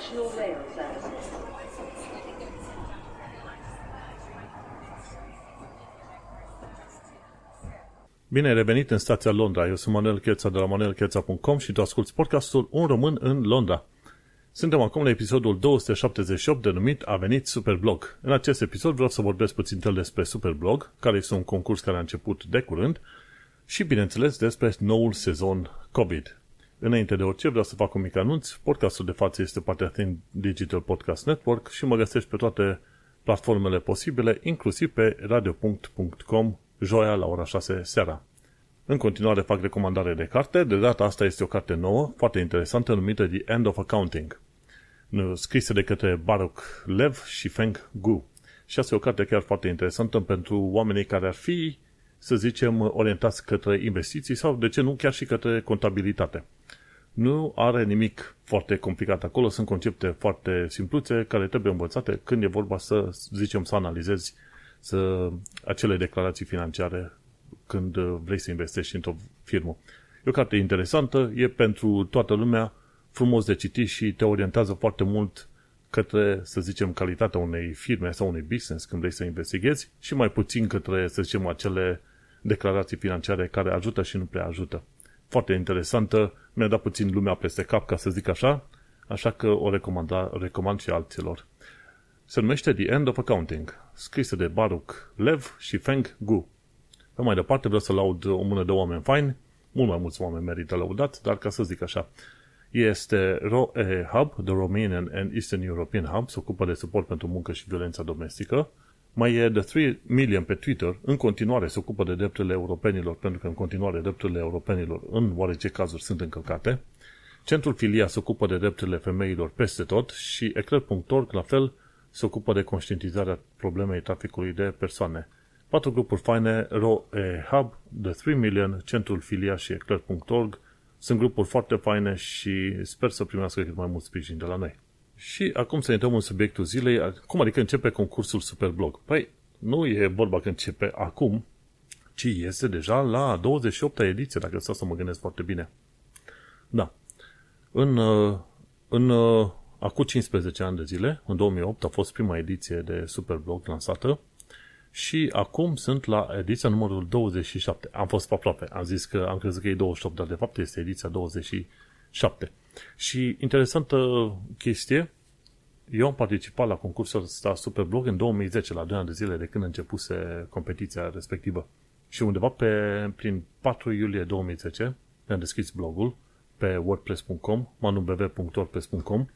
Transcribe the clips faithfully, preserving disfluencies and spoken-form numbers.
national rail services. Bine ai revenit în stația Londra. Eu sunt Manuel Cheța de la manuel cheța punct com și tu asculti podcastul Un român în Londra. Suntem acum la episodul două sute șaptezeci și opt, denumit A venit SuperBlog. În acest episod vreau să vorbesc puțin despre SuperBlog, care este un concurs care a început de curând, și, bineînțeles, despre noul sezon COVID. Înainte de orice, vreau să fac un mic anunț. Podcastul de față este partea Team Digital Podcast Network și mă găsești pe toate platformele posibile, inclusiv pe radio punct com, joia la ora șase seara. În continuare fac recomandare de carte. De data asta este o carte nouă, foarte interesantă, numită The End of Accounting, scrisă de către Baruch Lev și Feng Gu. Și asta e o carte chiar foarte interesantă pentru oamenii care ar fi, să zicem, orientați către investiții sau, de ce nu, chiar și către contabilitate. Nu are nimic foarte complicat acolo, sunt concepte foarte simpluțe care trebuie învățate când e vorba să, zicem, să analizezi să, acele declarații financiare când vrei să investești într-o firmă. E o carte interesantă, e pentru toată lumea, frumos de citit și te orientează foarte mult către, să zicem, calitatea unei firme sau unui business când vrei să investighezi și mai puțin către, să zicem, acele declarații financiare care ajută și nu prea ajută. Foarte interesantă, mi-a dat puțin lumea peste cap, ca să zic așa, așa că o recomand, recomand și alților. Se numește The End of Accounting, scrisă de Baruch Lev și Feng Gu. Pe mai departe vreau să laud o mână de oameni faini, mult mai mulți oameni merită laudat, dar ca să zic așa, este Ro-E-Hub, The Romanian and Eastern European Hub, se ocupă de suport pentru muncă și violența domestică. Mai e The three million pe Twitter, în continuare se ocupă de drepturile europenilor, pentru că în continuare drepturile europenilor în oarece cazuri sunt încălcate. Centrul Filia se ocupă de drepturile femeilor peste tot și Eclat punct org, la fel, se ocupă de conștientizarea problemei traficului de persoane. Patru grupuri faine, Ro-E-Hub, The three million, Centrul Filia și Eclat punct org. Sunt grupuri foarte faine și sper să primească cât mai mult sprijin de la noi. Și acum să intrăm în subiectul zilei. Cum adică începe concursul SuperBlog? Păi, nu e vorba că începe acum, ci este deja la douăzeci și opta ediție, dacă stau să mă gândesc foarte bine. Da. În, în acum cincisprezece ani de zile, în două mii opt, a fost prima ediție de SuperBlog lansată. Și acum sunt la ediția numărul douăzeci și șapte. Am fost aproape. Am zis că am crezut că e douăzeci și opt, dar de fapt este ediția douăzeci și șapte. Și interesantă chestie, eu am participat la concursul ăsta SuperBlog în două mii zece, la doi ani de zile de când începuse competiția respectivă. Și undeva pe, prin patru iulie două mii zece, am deschis blogul pe wordpress punct com, manuelcheța punct com.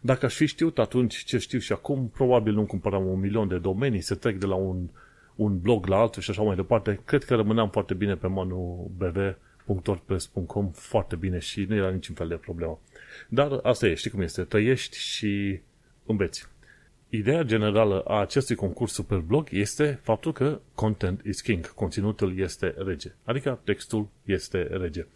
Dacă aș fi știut atunci ce știu și acum, probabil nu cumpăram un milion de domenii, se trec de la un, un blog la altul și așa mai departe. Cred că rămâneam foarte bine pe manuelcheța punct com, foarte bine și nu era niciun fel de problemă. Dar asta e, știi cum este, trăiești și înveți. Ideea generală a acestui concurs SuperBlog este faptul că content is king, conținutul este rege, adică textul este rege.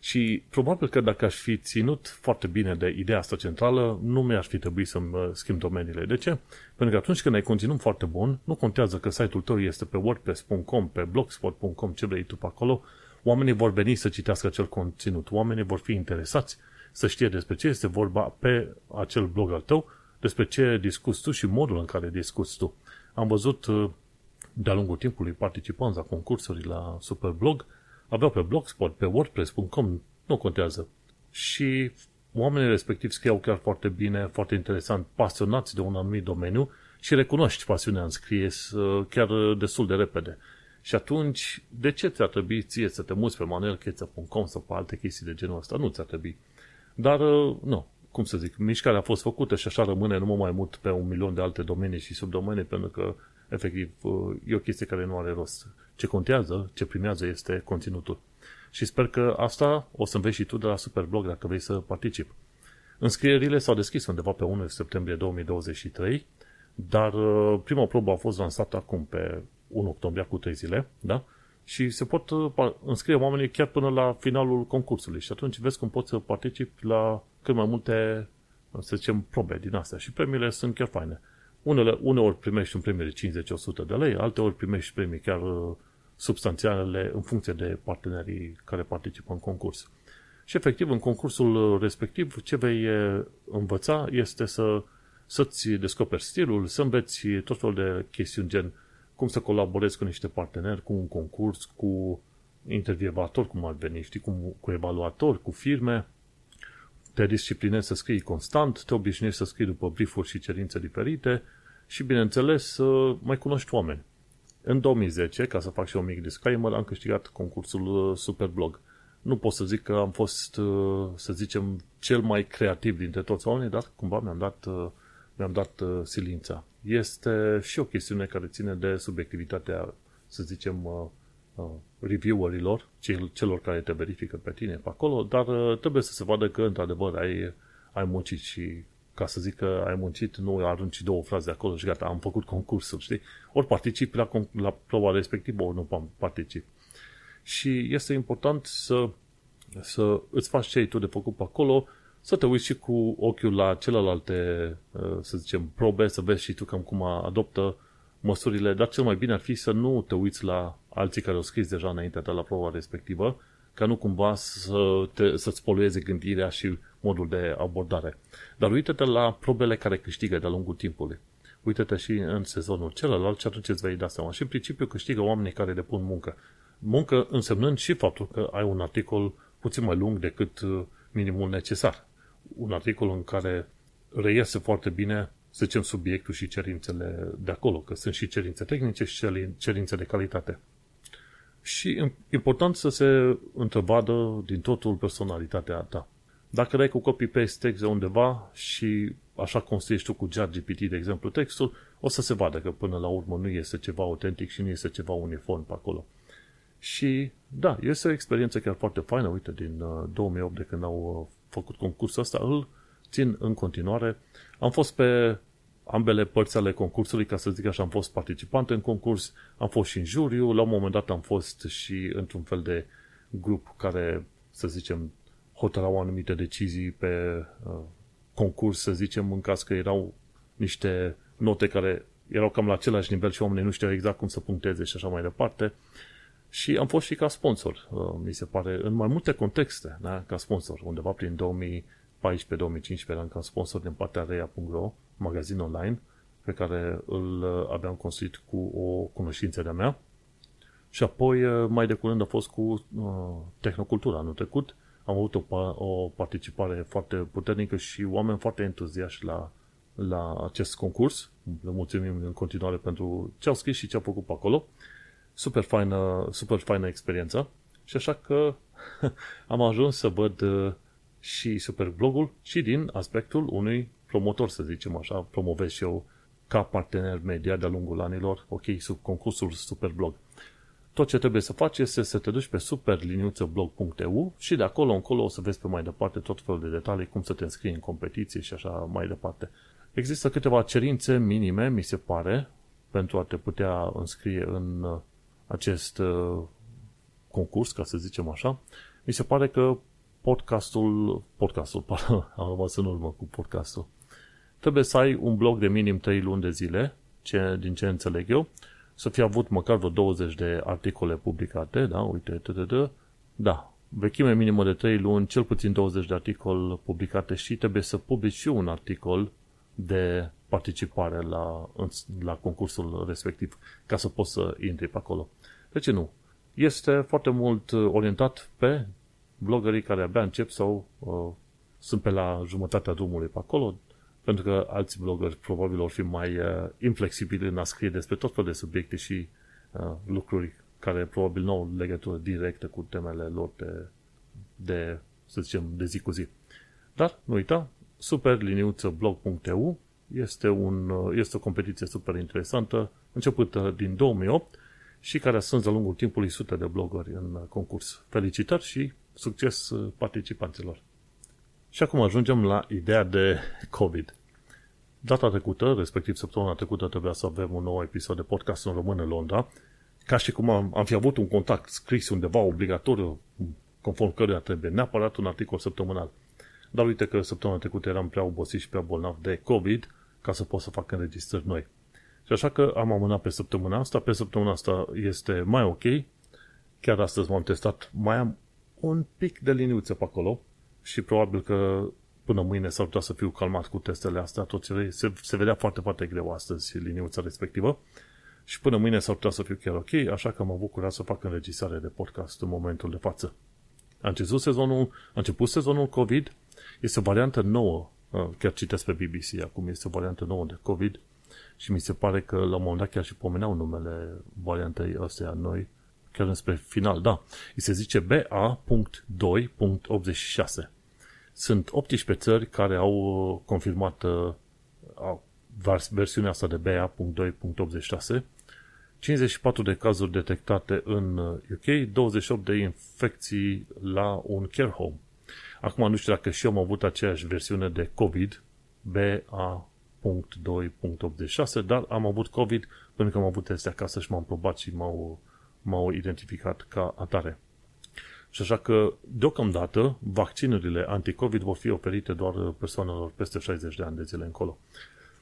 Și probabil că dacă aș fi ținut foarte bine de ideea asta centrală, nu mi-aș fi trebuit să-mi schimb domeniile. De ce? Pentru că atunci când ai conținut foarte bun, nu contează că site-ul tău este pe wordpress punct com, pe blogspot punct com, ce vrei tu pe acolo, oamenii vor veni să citească acel conținut, oamenii vor fi interesați să știe despre ce este vorba pe acel blog al tău, despre ce discuți tu și modul în care discuți tu. Am văzut de-a lungul timpului participanți la concursuri la SuperBlog, aveau pe Blogspot, pe wordpress punct com, nu contează. Și oamenii respectivi scriau chiar foarte bine, foarte interesant, pasionați de un anumit domeniu și recunoști pasiunea în scris chiar destul de repede. Și atunci, de ce ți-ar trebui ție să te muți pe manuelcheța punct com sau pe alte chestii de genul ăsta? Nu ți-ar trebui. Dar, nu, cum să zic, mișcarea a fost făcută și așa rămâne, nu mai mult pe un milion de alte domenii și subdomenii, pentru că efectiv, e o chestie care nu are rost. Ce contează, ce primează este conținutul. Și sper că asta o să înveți și tu de la SuperBlog dacă vrei să participi. Înscrierile s-au deschis undeva pe unu septembrie două mii douăzeci și trei, dar prima probă a fost lansată acum pe unu octombrie, cu trei zile, da? Și se pot înscrie oamenii chiar până la finalul concursului și atunci vezi cum poți să participi la cât mai multe, să zicem, probe din astea. Și premiile sunt chiar faine. Unele, uneori primești un premiu de cincizeci la o sută de lei, alteori primești premii chiar substanțiale în funcție de partenerii care participă în concurs. Și efectiv, în concursul respectiv, ce vei învăța este să, să-ți descoperi stilul, să înveți tot felul de chestiuni, gen cum să colaborezi cu niște parteneri, cu un concurs, cu intervievator, cum ar veni, știi, cu, cu evaluatori, cu firme. Te disciplinezi să scrii constant, te obișnuiești să scrii după briefuri și cerințe diferite și, bineînțeles, să mai cunoști oameni. În două mii zece, ca să fac și un mic disclaimer, am câștigat concursul SuperBlog. Nu pot să zic că am fost, să zicem, cel mai creativ dintre toți oamenii, dar cumva mi-am dat, mi-am dat silința. Este și o chestiune care ține de subiectivitatea, să zicem, reviewerilor, celor care te verifică pe tine pe acolo, dar trebuie să se vadă că, într-adevăr, ai, ai muncit și, ca să zic că ai muncit, nu arunci două fraze acolo și gata, am făcut concursul, știi? Ori participi la, la proba respectivă, ori nu participi. Și este important să, să îți faci ce ai tu de făcut pe acolo, să te uiți și cu ochiul la celelalte, să zicem, probe, să vezi și tu cam cum adoptă măsurile, dar cel mai bine ar fi să nu te uiți la alții care au scris deja înaintea ta la proba respectivă, ca nu cumva să te, să-ți polueze gândirea și modul de abordare. Dar uite-te la probele care câștigă de-a lungul timpului. Uite-te și în sezonul celălalt și atunci îți vei da seama. Și în principiu câștigă oamenii care depun muncă. Muncă însemnând și faptul că ai un articol puțin mai lung decât minimul necesar. Un articol în care reiese foarte bine, să zicem, subiectul și cerințele de acolo, că sunt și cerințe tehnice și cerințe de calitate. Și important să se întrevadă din totul personalitatea ta. Dacă dai cu copy-paste text de undeva și așa construiești tu cu ChatGPT, de exemplu, textul, o să se vadă că până la urmă nu este ceva autentic și nu este ceva uniform pe acolo. Și da, este o experiență chiar foarte faină. Uite, din două mii opt, de când au făcut concursul ăsta, îl țin în continuare. Am fost pe ambele părți ale concursului, ca să zic așa, am fost participant în concurs, am fost și în juriu, la un moment dat am fost și într-un fel de grup care, să zicem, hotărau anumite decizii pe uh, concurs, să zicem, în caz că erau niște note care erau cam la același nivel și oamenii nu știau exact cum să puncteze și așa mai departe. Și am fost și ca sponsor, uh, mi se pare, în mai multe contexte, da? Ca sponsor, undeva prin două mii paisprezece două mii cincisprezece eram ca sponsor din partea Ro-E-Hub punct ro, magazin online pe care îl aveam construit cu o cunoștință de-a mea. Și apoi, mai de curând, a fost cu uh, Tehnocultura anul trecut. Am avut o, o participare foarte puternică și oameni foarte entuziaști la, la acest concurs. Le mulțumim în continuare pentru ce au scris și ce au făcut pe acolo. Super faină, super faină experiență. Și așa că am ajuns să văd și SuperBlog-ul și din aspectul unui promotor, să zicem așa, promovez și eu ca partener media de-a lungul anilor, ok, sub concursul SuperBlog. Tot ce trebuie să faci este să te duci pe super liniuță blog punct e u și de acolo încolo o să vezi pe mai departe tot felul de detalii, cum să te înscrii în competiție și așa mai departe. Există câteva cerințe minime, mi se pare, pentru a te putea înscrie în acest concurs, ca să zicem așa. Mi se pare că Podcastul, podcastul, am rămas în urmă cu podcastul. Trebuie să ai un blog de minim trei luni de zile, ce, din ce înțeleg eu, să fi avut măcar vreo douăzeci de articole publicate, da, uite, tătătă, da, vechime minimă de trei luni, cel puțin douăzeci de articole publicate și trebuie să publici și un articol de participare la, la concursul respectiv, ca să poți să intri pe acolo. De ce nu? Este foarte mult orientat pe blogării care abia încep sau uh, sunt pe la jumătatea drumului pe acolo, pentru că alți blogări probabil vor fi mai uh, inflexibili în a scrie despre tot felul de subiecte și uh, lucruri care probabil nu au legătură directă cu temele lor de, de, să zicem, de zi cu zi. Dar, nu uita, super liniuță blog punct e u este, un, este o competiție super interesantă, începută din două mii opt și care sunt de-a lungul timpului sute de blogări în concurs. Felicitări și succes participanților! Și acum ajungem la ideea de COVID. Data trecută, respectiv săptămâna trecută, trebuia să avem un nou episod de podcast Un român în Londra, ca și cum am, am fi avut un contact scris undeva obligatoriu, conform căruia trebuie neapărat un articol săptămânal. Dar uite că săptămâna trecută eram prea obosit și prea bolnav de COVID ca să pot să fac înregistrări noi. Și așa că am amânat pe săptămâna asta. Pe săptămâna asta este mai ok. Chiar astăzi m-am testat. Mai am un pic de liniuță pe acolo și probabil că până mâine s-ar putea să fiu calmat cu testele astea, tot ce se, se vedea foarte, foarte greu astăzi liniuța respectivă și până mâine s-ar putea să fiu chiar ok, așa că mă bucur să fac înregistrare de podcast în momentul de față. A început sezonul, a început sezonul COVID, este o variantă nouă, chiar citesc pe B B C acum, este o variantă nouă de COVID și mi se pare că la un moment dat chiar și pomeneau numele variantei astea noi, chiar înspre final, da, îi se zice B A doi punct optzeci și șase. Sunt optsprezece țări care au confirmat au, versiunea asta de B A doi punct optzeci și șase, cincizeci și patru de cazuri detectate în U K, douăzeci și opt de infecții la un care home. Acum nu știu dacă și eu am avut aceeași versiune de COVID, B A doi punct optzeci și șase, dar am avut COVID pentru că am avut teste acasă și m-am probat și m-au, m-au identificat ca atare. Și așa că, deocamdată, vaccinurile anti-COVID vor fi oferite doar persoanelor peste șaizeci de ani de zile încolo.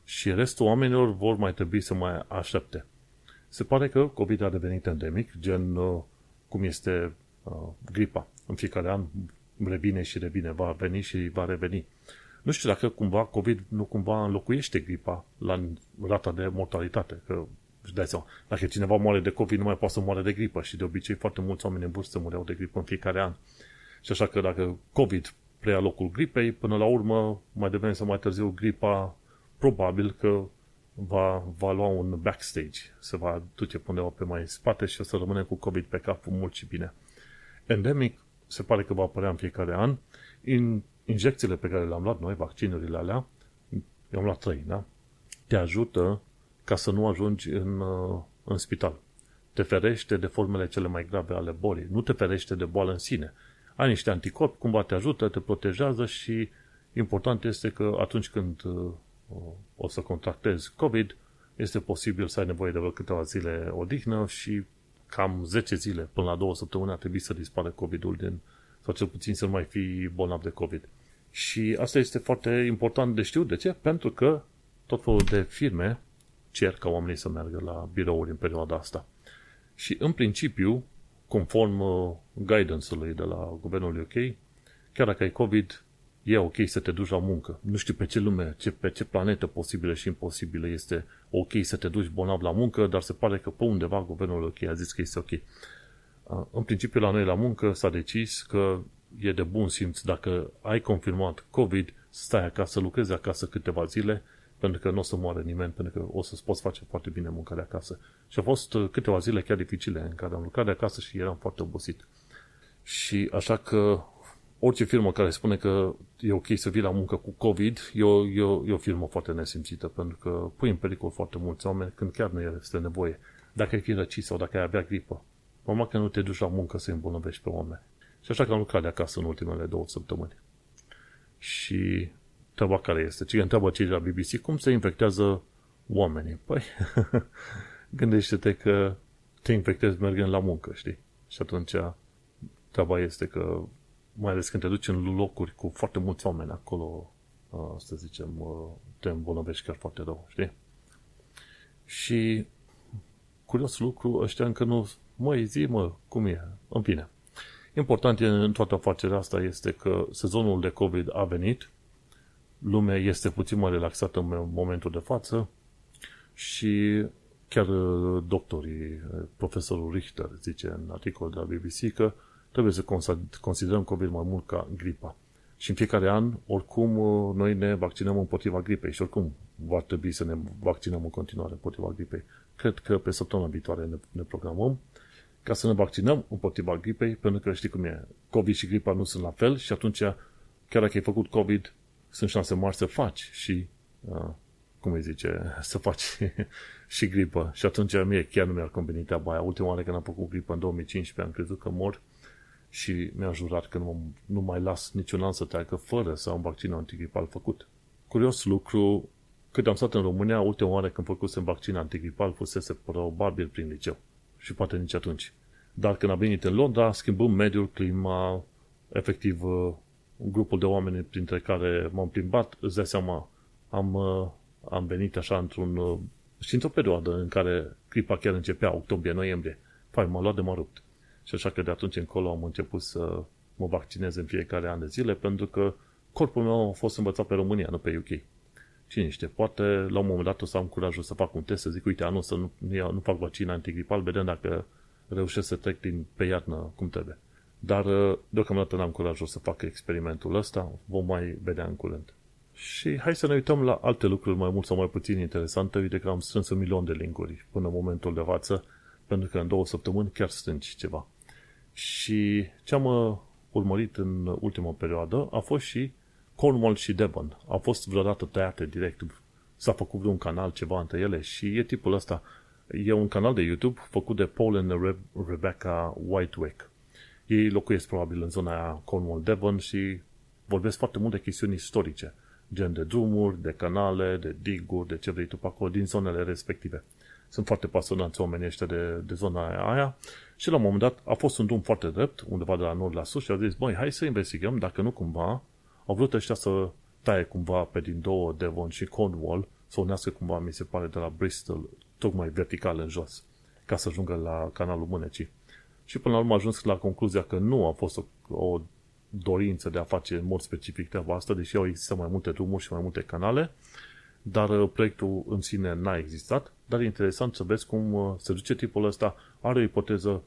Și restul oamenilor vor mai trebui să mai aștepte. Se pare că COVID a devenit endemic, gen cum este uh, gripa. În fiecare an revine și revine, va veni și va reveni. Nu știu dacă cumva COVID nu cumva înlocuiește gripa la rata de mortalitate, că își dai seama. Dacă cineva moare de COVID, nu mai poate să moare de gripă și de obicei foarte mulți oameni în vârstă mureau de gripă în fiecare an. Și așa că dacă COVID preia locul gripei, până la urmă, mai devreme sau mai târziu, gripa probabil că va, va lua un backstage, se va duce până pe mai în spate și o să rămâne cu COVID pe cap mult și bine. Endemic se pare că va apărea în fiecare an. In, injecțiile pe care le-am luat noi, vaccinurile alea, eu am luat trei, da? Te ajută ca să nu ajungi în, în spital. Te ferește de formele cele mai grave ale bolii. Nu te ferește de boală în sine. Ai niște anticorpi, cumva te ajută, te protejează și important este că atunci când o să contractezi COVID, este posibil să ai nevoie de câteva zile odihnă și cam zece zile, până la două săptămâni ar trebui să dispară COVID-ul din, sau cel puțin să nu mai fii bolnav de COVID. Și asta este foarte important de știut. De ce? Pentru că tot felul de firme cer ca oamenii să meargă la birouri în perioada asta. Și în principiu, conform guidance-ului de la guvernul U K, chiar dacă ai COVID, e ok să te duci la muncă. Nu știu pe ce lume, ce, pe ce planetă posibilă și imposibilă este ok să te duci bolnav la muncă, dar se pare că pe undeva guvernul U K a zis că este ok. În principiu, la noi la muncă s-a decis că e de bun simț dacă ai confirmat COVID, stai acasă, lucrezi acasă câteva zile, pentru că nu o să moară nimeni, pentru că o să-ți poți face foarte bine munca de acasă. Și au fost câteva zile chiar dificile în care am lucrat de acasă și eram foarte obosit. Și așa că orice firmă care spune că e ok să vii la muncă cu COVID, e o, e o, e o firmă foarte nesimțită, pentru că pui în pericol foarte mulți oameni când chiar nu este nevoie. Dacă ai fi răcit sau dacă ai avea gripă, normal că nu te duci la muncă să îi îmbolnăvești pe oameni. Și așa că am lucrat de acasă în ultimele două săptămâni. Și treaba care este? Cine întreabă cei de la B B C cum se infectează oamenii? Păi, gândește-te că te infectezi mergând la muncă, știi? Și atunci treaba este că mai ales când te duci în locuri cu foarte mulți oameni acolo, să zicem, te îmbolnăvești chiar foarte rău, știi? Și, curios lucru, ăștia încă nu... Măi, zi, mă, cum e? În fine. Important în toată afacerea asta este că sezonul de COVID a venit, lumea este puțin mai relaxată în momentul de față și chiar doctorii, profesorul Richter zice în articolul de la B B C că trebuie să considerăm COVID mai mult ca gripa. Și în fiecare an, oricum, noi ne vaccinăm împotriva gripei și oricum va trebui să ne vaccinăm în continuare împotriva gripei. Cred că pe săptămâna viitoare ne, ne programăm ca să ne vaccinăm împotriva gripei, pentru că știi cum e, COVID și gripa nu sunt la fel și atunci, chiar dacă ai făcut COVID, sunt șanse mari să faci și, uh, cum îi zice, să faci și gripă. Și atunci mie chiar nu mi-ar conveni treaba aia. Ultima oară când am făcut gripă în două mii cincisprezece, am crezut că mor și mi-am jurat că nu, nu mai las niciun an să treacă fără să am vaccinul antigripal făcut. Curios lucru, când am stat în România, ultima oară când făcusem vaccin antigripal fusese probabil prin liceu și poate nici atunci. Dar când am venit în Londra, schimbăm mediul, clima, efectiv grupul de oameni printre care m-am plimbat, îți dai seama, am, am venit așa într-un, și într-o perioadă în care gripa chiar începea, octombrie, noiembrie. Fai, m-a luat de m-a rupt. Și așa că de atunci încolo am început să mă vaccinez în fiecare an de zile, pentru că corpul meu a fost învățat pe România, nu pe U K. Cine știe, poate la un moment dat o să am curajul să fac un test, să zic, uite, anul să nu, nu, nu fac vaccin antigripal, vedem dacă reușesc să trec din, pe iarnă cum trebuie. Dar deocamdată n-am curajul să fac experimentul ăsta, vom mai vedea în curând. Și hai să ne uităm la alte lucruri mai mult sau mai puțin interesante. Uite că am strâns un milion de linkuri până în momentul de față, pentru că în două săptămâni chiar strângi ceva. Și ce am urmărit în ultima perioadă a fost și Cornwall și Devon. Au fost vreodată tăiate direct. S-a făcut vreun canal, ceva între ele și e tipul ăsta. E un canal de YouTube făcut de Paul and Re- Rebecca Whitewick. Ei locuiesc probabil în zona Cornwall Devon și vorbesc foarte mult de chestiuni istorice, gen de drumuri, de canale, de diguri, de ce vrei tu pe acolo, din zonele respective. Sunt foarte pasionați oamenii ăștia de, de zona aia și la un moment dat a fost un drum foarte drept, undeva de la nord la sus și au zis, băi, hai să investigăm dacă nu cumva au vrut ăștia să taie cumva pe din două Devon și Cornwall, să unească cumva, mi se pare, de la Bristol, tocmai vertical în jos, ca să ajungă la canalul Mânecii. Și până la urmă a ajuns la concluzia că nu a fost o, o dorință de a face în mod specific treaba asta, deși au existat mai multe drumuri și mai multe canale, dar proiectul în sine n-a existat, dar e interesant să vezi cum se duce tipul ăsta, are o ipoteză,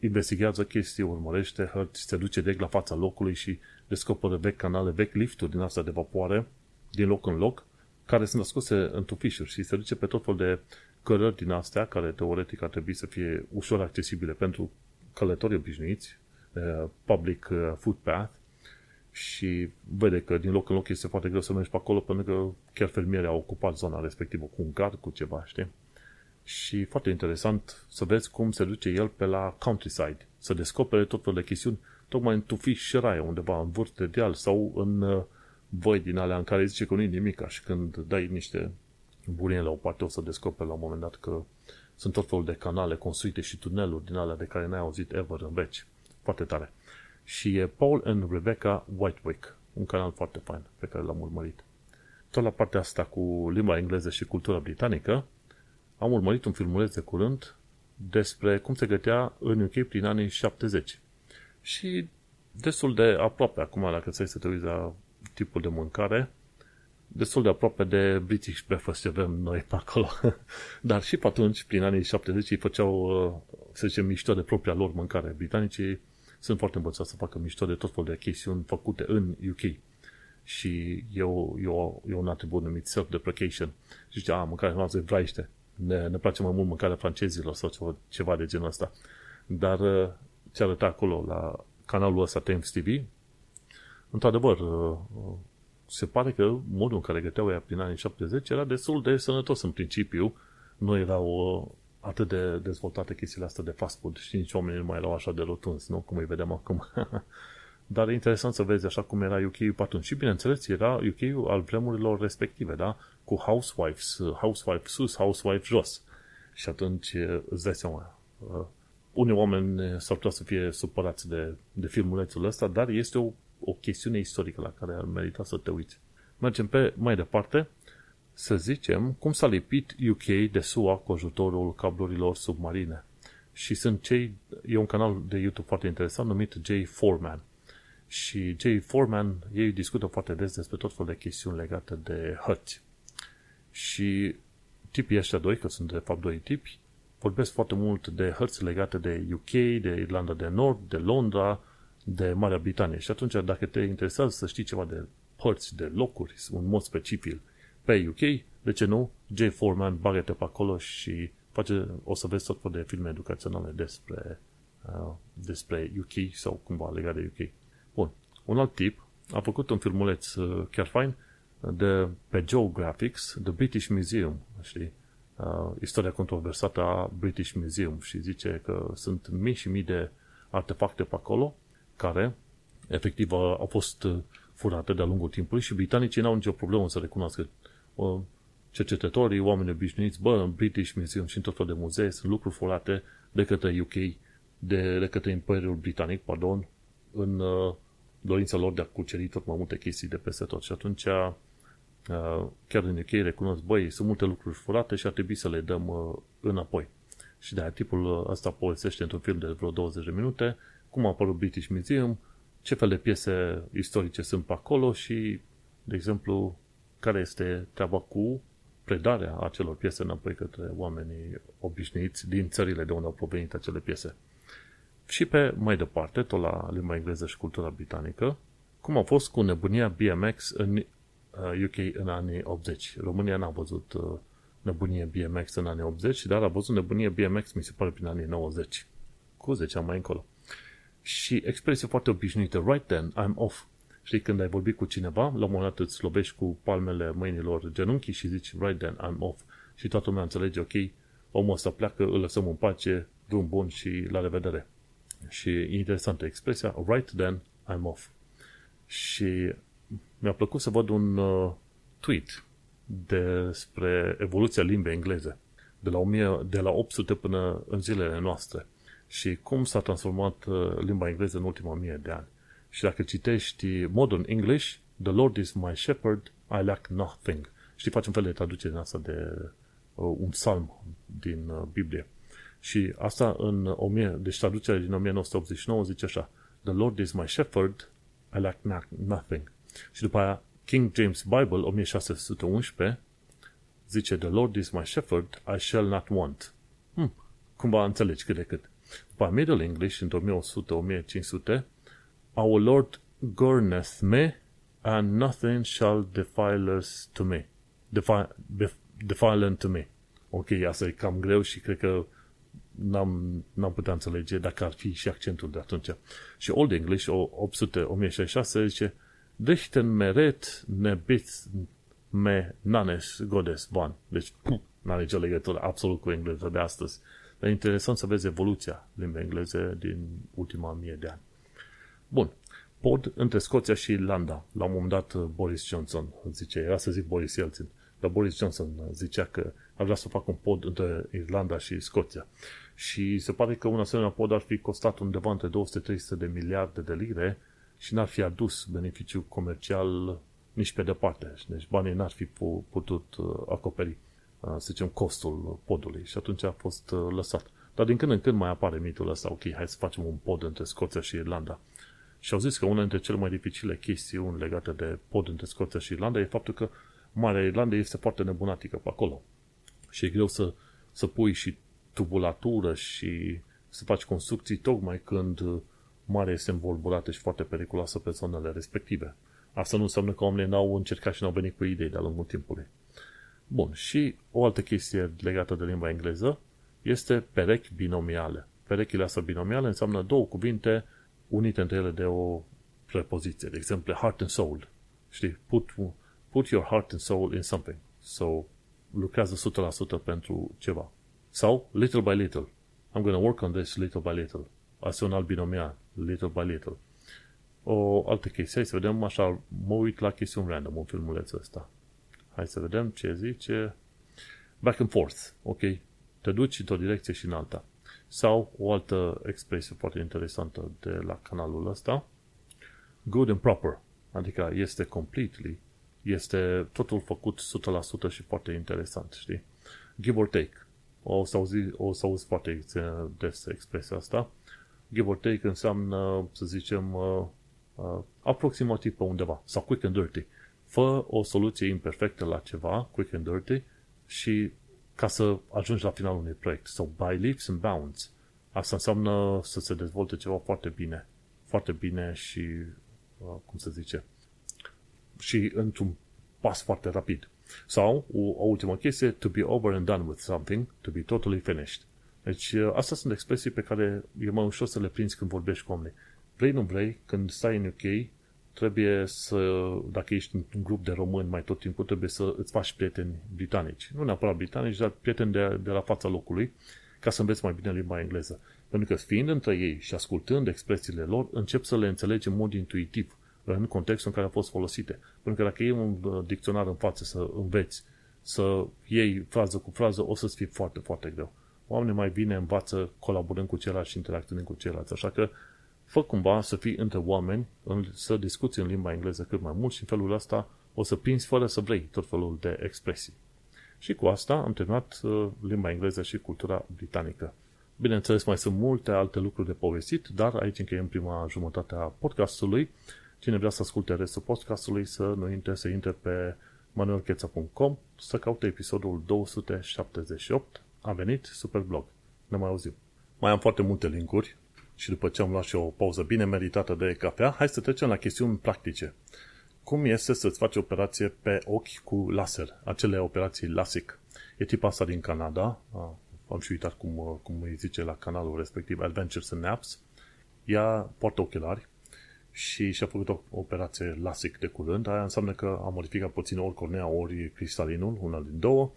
investigează chestii, urmărește hărți, se duce direct la fața locului și descoperă vechi canale, vechi lifturi din astea de vapoare, din loc în loc, care sunt ascunse în tufișuri și se duce pe tot fel de cărări din astea, care teoretic ar trebui să fie ușor accesibile pentru călători obișnuiți, public footpath, și vede că din loc în loc este foarte greu să mergi pe acolo, pentru că chiar fermierii au ocupat zona respectivă cu un gard, cu ceva, știi? Și foarte interesant să vezi cum se duce el pe la countryside, să descopere tot felul de chestiuni, tocmai în tufiș și raie, undeva în vârf de deal sau în voi din alea în care zice că nu-i nimica și când dai niște burine la o parte o să descoperi la un moment dat că sunt tot felul de canale construite și tuneluri din alea de care n-ai auzit ever în veci. Foarte tare. Și e Paul and Rebecca Whitewick, un canal foarte fain pe care l-am urmărit. Tot la partea asta cu limba engleză și cultura britanică, am urmărit un filmuleț de curând despre cum se gătea în U K prin anii șaptezeci. Și destul de aproape, acum dacă ți-ai să te uiți la tipul de mâncare, destul de aproape de British Breakfast ce avem noi pe acolo. Dar și pe atunci, prin anii șaptezeci, îi făceau, să zicem, mișto de propria lor mâncare. Britanicii sunt foarte învățați să facă mișto de tot felul de chestiuni făcute în U K. Și eu, eu, eu un atribut numit self-deprecation. Și zice, a, mâncarea noastră e ne, ne place mai mult mâncarea francezilor sau ceva, ceva de genul ăsta. Dar ce arăta acolo la canalul ăsta Temp's T V, într-adevăr, se pare că modul în care găteau ea prin anii șaptezeci era destul de sănătos în principiu. Nu erau atât de dezvoltate chestiile astea de fast food și nici oamenii nu mai erau așa de rotunzi, nu? Cum îi vedem acum. Dar e interesant să vezi așa cum era U K-ul pe atunci. Și bineînțeles era U K-ul al vremurilor respective, da? Cu housewives, housewife sus, housewife jos. Și atunci îți dai seama. Unii oameni s-ar putea să fie supărați de, de filmulețul ăsta, dar este o o chestiune istorică la care ar merita să te uiți. Mergem pe mai departe, să zicem cum s-a lipit U K de S U A cu ajutorul cablurilor submarine. Și sunt cei, e un canal de YouTube foarte interesant numit Jay Foreman. Și Jay Foreman, ei discută foarte des despre tot felul de chestiuni legate de hărți. Și tipii ăștia doi, că sunt de fapt doi tipi, vorbesc foarte mult de hărți legate de U K, de Irlanda de Nord, de Londra, de Marea Britanie. Și atunci, dacă te interesează să știi ceva de părți, de locuri, un mod specific pe U K, de ce nu? Jay Foreman, bagă-te pe acolo și face, o să vezi tot felul de filme educaționale despre, uh, despre U K sau cumva legat de U K. Bun. Un alt tip a făcut un filmuleț uh, chiar fain de Pedagographics, The British Museum, știi? Uh, istoria controversată a British Museum și zice că sunt mii și mii de artefacte pe acolo care, efectiv, au fost furate de-a lungul timpului și britanicii n-au nicio problemă să recunoască cercetătorii, oameni obișnuiți, bă, în British Museum și în tot fel de muzee sunt lucruri furate de către U K, de, de către Imperiul Britanic, pardon, în uh, dorința lor de a cuceri tot mai multe chestii de peste tot. Și atunci, uh, chiar în U K recunosc, băi, sunt multe lucruri furate și ar trebui să le dăm uh, înapoi. Și de-aia tipul ăsta povestește într-un film de vreo douăzeci de minute cum a apărut British Museum, ce fel de piese istorice sunt pe acolo și, de exemplu, care este treaba cu predarea acelor piese înapoi către oamenii obișnuiți din țările de unde au provenit acele piese. Și pe mai departe, tot la limba engleză și cultura britanică, cum a fost cu nebunia B M X în U K în anii optzeci. România n-a văzut nebunie B M X în anii optzeci, dar a văzut nebunie B M X, mi se pare, prin anii nouăzeci. Cu zece ani mai încolo. Și expresie foarte obișnuită, right then, I'm off. Știi, când ai vorbit cu cineva, la un moment dat îți lovești cu palmele mâinilor genunchii și zici, right then, I'm off. Și toată lumea înțelege, ok, omul ăsta pleacă, îl lăsăm în pace, drum bun și la revedere. Și interesantă expresia, right then, I'm off. Și mi-a plăcut să văd un uh, tweet despre evoluția limbii engleze de la, o mie, de la opt sute până în zilele noastre și cum s-a transformat uh, limba engleză în ultima mie de ani. Și dacă citești Modern English, The Lord is my shepherd, I lack nothing. Știi, faci un fel de traducere din asta de uh, un psalm din uh, Biblie. Și asta în o mie, deci traducerea din nouăsprezece optzeci și nouă zice așa, The Lord is my shepherd, I lack nothing. Și după aia, King James Bible, o mie șase sute unsprezece, zice, The Lord is my shepherd, I shall not want. Hmm, cumva înțelegi cât de cât. După aia, Middle English, în o mie o sută - o mie cinci sute, Our Lord governeth me, and nothing shall defile us to me. Defi- bef- defile unto me. Ok, asta e cam greu și cred că N-am, n-am putea înțelege dacă ar fi și accentul de atunci. Și Old English, opt sute - o mie șaizeci și șase, zice Richten meret nebit me nanes godes van. Deci, pum, n-are nicio legătură absolut cu engleza de astăzi. Dar e interesant să vezi evoluția limbii engleze din ultima mie de ani. Bun. Pod între Scoția și Irlanda. La un moment dat, Boris Johnson zice, era să zic Boris Yeltsin, dar Boris Johnson zicea că ar vrea să facă un pod între Irlanda și Scoția. Și se pare că un asemenea pod ar fi costat undeva între două sute - trei sute de miliarde de lire și n-ar fi adus beneficiu comercial nici pe departe. Deci banii n-ar fi putut acoperi, să zicem, costul podului. Și atunci a fost lăsat. Dar din când în când mai apare mitul ăsta, ok, hai să facem un pod între Scoția și Irlanda. Și au zis că una dintre cele mai dificile chestiuni legate de pod între Scoția și Irlanda e faptul că Marea Irlanda este foarte nebunatică pe acolo. Și e greu să, să pui și tubulatură și să faci construcții tocmai când marea este învolburată și foarte periculoasă pe zonele respective. Asta nu înseamnă că oamenii n-au încercat și n-au venit cu idei de-a lungul timpului. Bun, și o altă chestie legată de limba engleză este perechi binomiale. Perechile astea binomiale înseamnă două cuvinte unite între ele de o prepoziție. De exemplu, heart and soul. Știi? Put, put your heart and soul in something. So, lucrează o sută la sută pentru ceva. Sau, little by little. I'm going to work on this little by little. Asta e un alt binomial. Little by little. O altă chestie. Hai să vedem așa. Mă uit la chestiuni random în filmulețul ăsta. Hai să vedem ce zice. Back and forth. Ok? Te duci într-o direcție și în alta. Sau o altă expresie foarte interesantă de la canalul ăsta. Good and proper. Adică este completely. Este totul făcut o sută la sută și foarte interesant, știi? Give or take. O să auzi, o să auzi foarte des expresia asta. Give or take înseamnă, să zicem, uh, uh, aproximativ pe undeva. Sau quick and dirty. Fă o soluție imperfectă la ceva, quick and dirty, și ca să ajungi la finalul unui proiect. Sau by leaps and bounds. Asta înseamnă să se dezvolte ceva foarte bine. Foarte bine și, uh, cum se zice, și într-un pas foarte rapid. Sau, o, o ultimă chestie, to be over and done with something, to be totally finished. Deci, astea sunt expresii pe care e mai ușor să le prinzi când vorbești cu oameni. Vrei, nu vrei, când stai în U K, trebuie să, dacă ești într-un grup de români mai tot timpul, trebuie să îți faci prieteni britanici. Nu neapărat britanici, dar prieteni de, de la fața locului, ca să înveți mai bine limba engleză. Pentru că, fiind între ei și ascultând expresiile lor, încep să le înțelegi în mod intuitiv, în contextul în care au fost folosite. Pentru că dacă iei un dicționar în față să înveți, să iei frază cu frază, o să-ți fie foarte, foarte greu. Oamenii mai bine învață colaborând cu ceilalți și interacționând cu ceilalți. Așa că fă cumva să fii între oameni, să discuți în limba engleză cât mai mult și în felul ăsta o să prinzi fără să vrei tot felul de expresii. Și cu asta am terminat limba engleză și cultura britanică. Bineînțeles, mai sunt multe alte lucruri de povestit, dar aici încheiem prima jumătate a podcastului. Cine vrea să asculte restul podcastului, să nu intre, să intre pe manuel cheța punct com, să caute episodul două sute șaptezeci și opt, a venit SuperBlog. Ne mai auzim. Mai am foarte multe linkuri și după ce am luat și o pauză bine meritată de cafea, hai să trecem la chestiuni practice. Cum este să-ți faci operație pe ochi cu laser? Acele operații LASIK. E tipa asta din Canada. Am și uitat cum, cum îi zice la canalul respectiv, Adventures in Naps. Ea poartă ochelari și și-a făcut o operație LASIK de curând. Aia înseamnă că a modificat puțin ori cornea, ori cristalinul, una din două.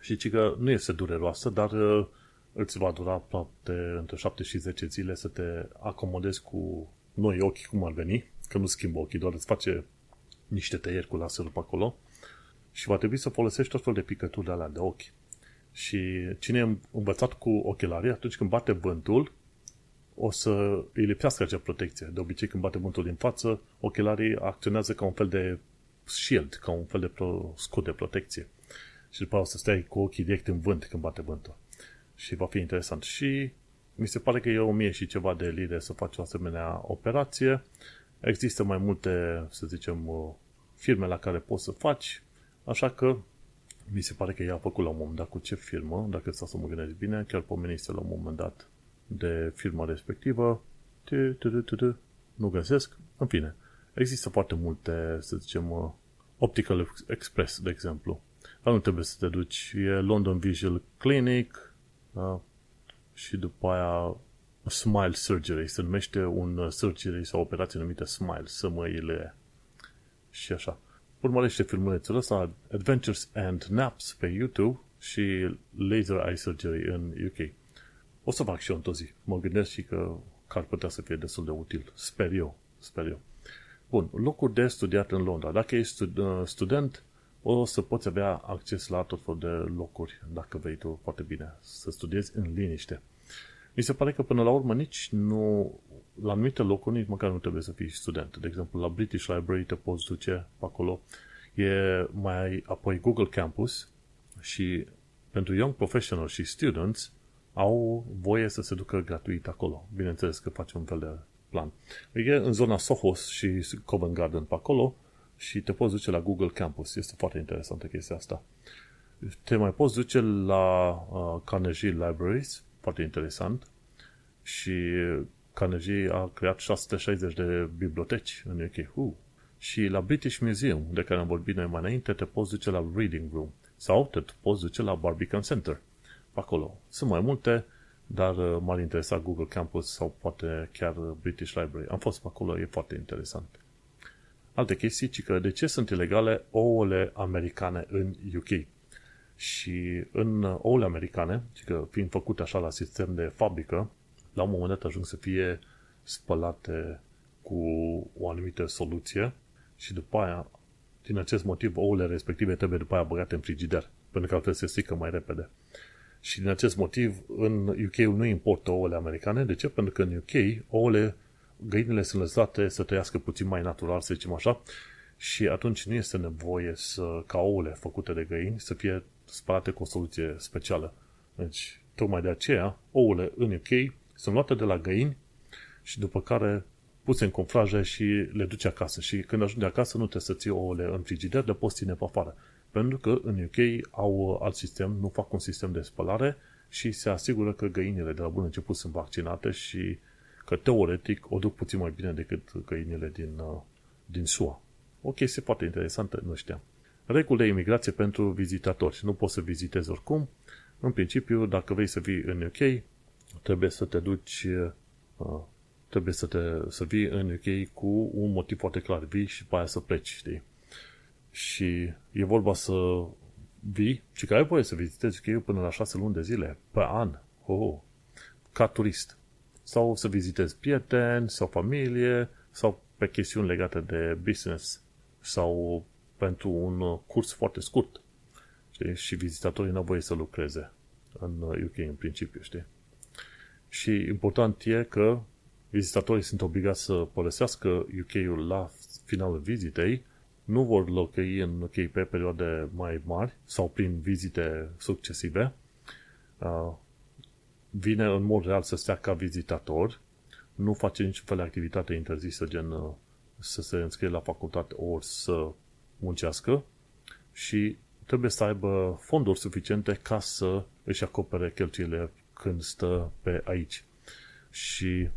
Și ci că nu este dureroasă, dar îți va dura aproape între șapte și zece zile să te acomodezi cu noi ochi, cum ar veni, că nu schimbă ochii, doar îți face niște tăieri cu laserul pe acolo și va trebui să folosești tot fel de picături de alea de ochi. Și cine e învățat cu ochelarii, atunci când bate vântul, o să îi lipsească acea protecție. De obicei, când bate vântul din față, ochelarii acționează ca un fel de shield, ca un fel de pro- scut de protecție. Și după aceea o să stai cu ochii direct în vânt când bate vântul. Și va fi interesant. Și mi se pare că e o mie și ceva de lire să faci o asemenea operație. Există mai multe, să zicem, firme la care poți să faci, așa că mi se pare că ea a făcut la un moment dat cu ce firmă, dacă stau să mă gândesc bine, chiar pomenise la un moment dat de firma respectivă. Nu găsesc. În fine, există foarte multe, să zicem, Optical Express, de exemplu. Dar nu trebuie să te duci. E London Visual Clinic, da? Și după aia Smile Surgery. Se numește un surgery sau operație numită Smile, sămăile și așa. Urmărește filmulețul ăsta, Adventures and Naps pe YouTube și Laser Eye Surgery în U K. O să fac și eu într-o zi. Mă gândesc și că, că ar putea să fie destul de util. Sper eu. Sper eu. Bun. Locuri de studiat în Londra. Dacă ești student, o să poți avea acces la tot felul de locuri, dacă vrei tu, foarte bine. Să studiezi în liniște. Mi se pare că până la urmă nici nu, la anumite locuri nici măcar nu trebuie să fii student. De exemplu, la British Library te poți duce pe acolo. E mai apoi Google Campus și pentru Young Professionals și Students au voie să se ducă gratuit acolo. Bineînțeles că faci un fel de plan. E în zona Soho și Covent Garden pe acolo și te poți duce la Google Campus. Este foarte interesantă chestia asta. Te mai poți duce la uh, Carnegie Libraries, foarte interesant, și Carnegie a creat șase sute șaizeci de biblioteci în U K. Uh. Și la British Museum, de care am vorbit noi mai înainte, te poți duce la Reading Room sau te poți duce la Barbican Center. Pe acolo. Sunt mai multe, dar m-ar interesa Google Campus sau poate chiar British Library. Am fost pe acolo, e foarte interesant. Alte chestii, ci că de ce sunt ilegale ouăle americane în U K? Și în ouăle americane, că fiind făcute așa la sistem de fabrică, la un moment dat ajung să fie spălate cu o anumită soluție și după aia, din acest motiv, ouăle respective trebuie după aia băgate în frigider, pentru că altfel se strică mai repede. Și din acest motiv, în U K nu importă ouăle americane. De ce? Pentru că în U K ouăle, găinile sunt lăsate să trăiască puțin mai natural, să zicem așa, și atunci nu este nevoie să, ca ouăle făcute de găini să fie spălate cu o soluție specială. Deci, tocmai de aceea, ouăle în U K sunt luate de la găini și după care puse în confraje și le duci acasă. Și când ajungi acasă, nu trebuie să ții ouăle în frigider, le poți ține pe afară. Pentru că în U K au alt sistem, nu fac un sistem de spălare și se asigură că găinile de la bun început sunt vaccinate și că teoretic o duc puțin mai bine decât găinile din, din S U A. O chestie foarte interesantă, nu știam. Reguli de imigrație pentru vizitatori. Nu poți să vizitezi oricum. În principiu, dacă vrei să vii în U K, trebuie să te duci, trebuie să, te, să vii în U K cu un motiv foarte clar. Vii și pe aia să pleci, știi? Și e vorba să vii, ci că ai voie să vizitezi U K până la șase luni de zile, pe an, oh, ca turist. Sau să vizitezi prieteni, sau familie, sau pe chestiuni legate de business, sau pentru un curs foarte scurt. Știi? Și vizitatorii n-au voie să lucreze în U K în principiu, știi? Și important e că vizitatorii sunt obligați să părăsească U K-ul la finalul vizitei, nu vor locui în U K pe perioade mai mari sau prin vizite succesive. vine în mod real să stea ca vizitator, nu face niciun fel de activitate interzisă, gen să se înscrie la facultate ori să muncească, și trebuie să aibă fonduri suficiente ca să își acopere cheltuielile când stă pe aici. Și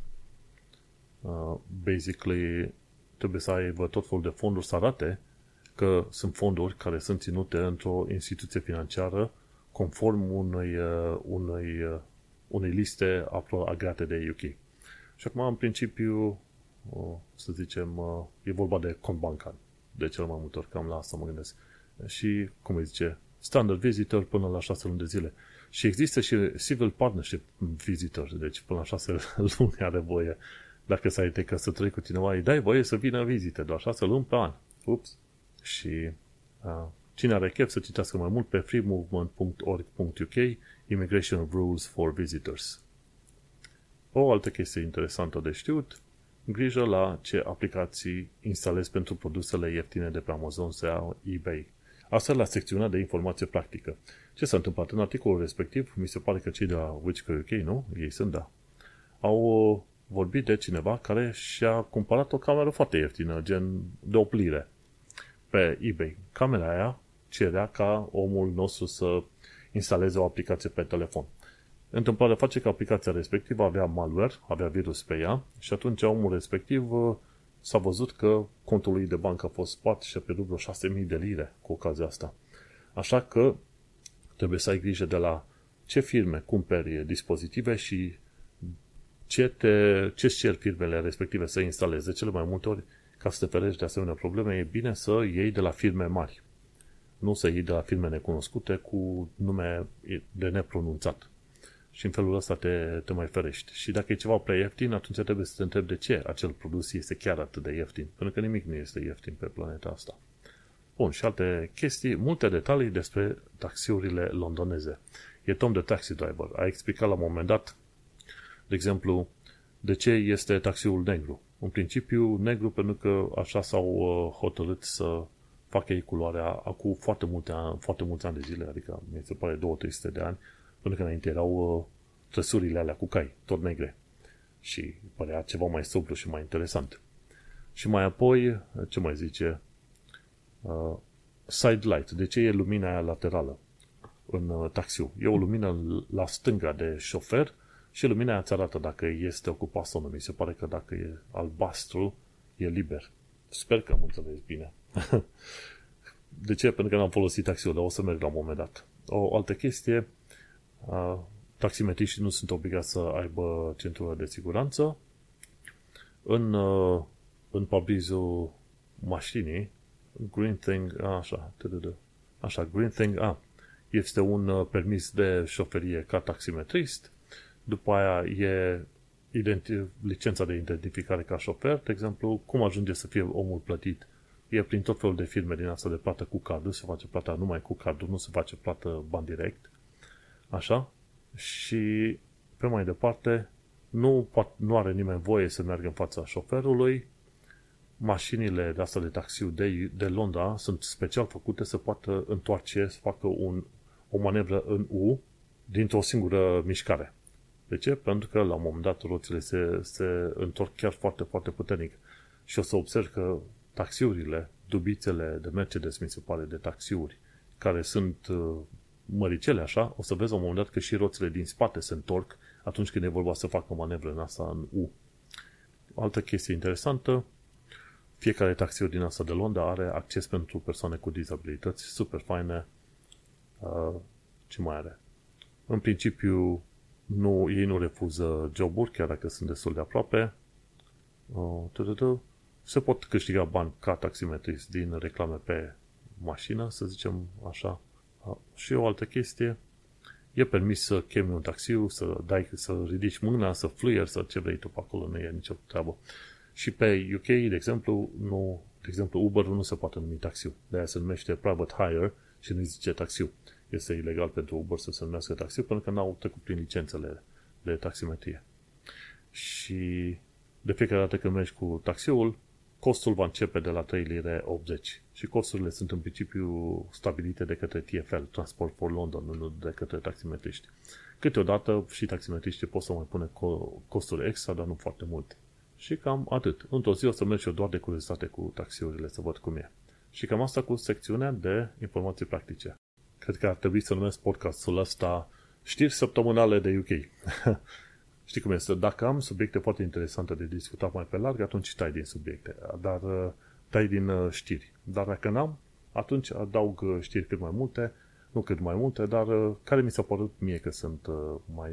uh, basically trebuie să aibă tot felul de fonduri, să arate că sunt fonduri care sunt ținute într-o instituție financiară conform unei, unei, unei liste aprobate de U K. Și acum, în principiu, să zicem, e vorba de cont bancar, de cel mai multe ori, cam la asta mă gândesc. Și, cum îi zice, standard visitor până la șase luni de zile. Și există și civil partnership visitor, deci până la șase luni are voie. Dacă s-ai te căsători cu cineva, îi dai voie să vină vizite, doar șase luni pe an. Ups! Și uh, cine are chef să citească mai mult pe free movement dot org dot U K Immigration Rules for Visitors. O altă chestie interesantă de știut, grijă la ce aplicații instalezi pentru produsele ieftine de pe Amazon sau eBay. Asta la secțiunea de informație practică. Ce s-a întâmplat în articolul respectiv? Mi se pare că cei de la Wichco U K, nu? Ei sunt, da. Au vorbit de cineva care și-a cumpărat o cameră foarte ieftină, gen de oplire, pe eBay. Camera aia cerea ca omul nostru să instaleze o aplicație pe telefon. Întâmplarea face că aplicația respectivă avea malware, avea virus pe ea, și atunci omul respectiv s-a văzut că contul lui de bancă a fost spart și a pierdut vreo șase mii de lire cu ocazia asta. Așa că trebuie să ai grijă de la ce firme cumperi dispozitive și ce te, ce-ți cer firmele respective să instaleze. Cele mai multe ori, ca să te ferești de asemenea probleme, e bine să iei de la firme mari. Nu să iei de la firme necunoscute cu nume de nepronunțat. Și în felul ăsta te, te mai ferești. Și dacă e ceva prea ieftin, atunci trebuie să te întrebi de ce acel produs este chiar atât de ieftin. Pentru că nimic nu este ieftin pe planeta asta. Bun, și alte chestii, multe detalii despre taxiurile londoneze. E Tom de Taxi Driver. A explicat la un moment dat, de exemplu, de ce este taxiul negru. În principiu, negru pentru că așa s-au hotărât să facă ei culoarea acum foarte multe ani, foarte mulți ani de zile, adică mi se pare două sute trei sute de ani, pentru că înainte erau trăsurile alea cu cai, tot negre. Și părea ceva mai sobru și mai interesant. Și mai apoi, ce mai zice? Uh, side light. De ce e lumina aia laterală în taxiu? E o lumină la stânga de șofer și lumina aia îți arată dacă este ocupat sau nu. Mi se pare că dacă e albastru, e liber. Sper că am înțeles bine. De ce? Pentru că n-am folosit taxiul, dar o să merg la un moment dat. O altă chestie, Uh, taximetriștii nu sunt obligați să aibă centură de siguranță. În, uh, în pabrizul mașinii, green thing, a, așa, tădădă, așa, green thing, a, este un uh, permis de șoferie ca taximetrist, după aia e identi- licența de identificare ca șofer, de exemplu, cum ajunge să fie omul plătit. E prin tot felul de firme din asta de plată cu cardul, se face plata numai cu cardul, nu se face plată bani direct. Așa? Și pe mai departe, nu, nu are nimeni voie să meargă în fața șoferului. Mașinile de astea de taxiu de, de Londra sunt special făcute să poată întoarce, să facă un, o manevră în U dintr-o singură mișcare. De ce? Pentru că la un moment dat roțile se, se întorc chiar foarte, foarte puternic. Și o să observ că taxiurile, dubițele de Mercedes, mi se pare, de taxiuri, care sunt măricele așa, o să vezi la un moment dat că și roțile din spate se întorc atunci când e vorba să facă manevră în asta în U. Altă chestie interesantă, fiecare taxiuri din asta de Londra are acces pentru persoane cu dizabilități, super faine. Uh, ce mai are? În principiu, nu, ei nu refuză joburi, chiar dacă sunt destul de aproape. Uh, se pot câștiga bani ca taximetrist din reclame pe mașină, să zicem așa. Și o altă chestie, e permis să chemi un taxiu, să dai, să ridici mâna, să fluier, să ce vrei tu pe acolo, nu e nicio treabă. Și pe U K, de exemplu, nu, de exemplu Uber nu se poate numi taxiu, de aia se numește private hire și nu-i zice taxiu. Este ilegal pentru Uber să se numească taxiu pentru că n-au trecut prin licențele de taximetrie. Și de fiecare dată când mergi cu taxiul, Costul va începe de la trei lire optzeci și costurile sunt în principiu stabilite de către T F L, Transport for London, nu de către taximetriști. Câteodată și taximetriștii pot să mai pune costuri extra, dar nu foarte mult. Și cam atât. Într-o zi o să merg și eu doar de curiozitate cu taxiurile, să văd cum e. Și cam asta cu secțiunea de informații practice. Cred că ar trebui să numesc podcastul ăsta știri săptămânale de U K. Știi cum este? Dacă am subiecte foarte interesante de discutat mai pe larg, atunci tai din subiecte, dar tai din știri. Dar dacă n-am, atunci adaug știri cât mai multe, nu cât mai multe, dar care mi s-au părut mie că sunt mai,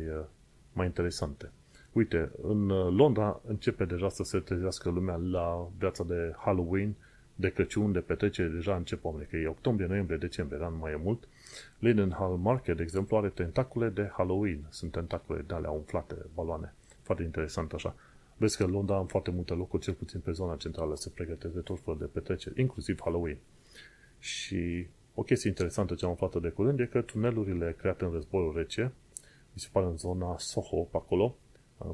mai interesante. Uite, în Londra începe deja să se trezească lumea la viața de Halloween, de Crăciun, de petrecere, deja încep oamenii, că e octombrie, noiembrie, decembrie, dar nu mai e mult. Leadenhall Market, de exemplu, are tentacule de Halloween. Sunt tentacule de alea umflate, baloane. Foarte interesant așa. Vezi că în Londra am foarte multe locuri, cel puțin pe zona centrală, se pregătesc de tot felul de petreceri, inclusiv Halloween. Și o chestie interesantă ce am aflat de curând e că tunelurile create în războiul rece, mi se pare în zona Soho, pe acolo,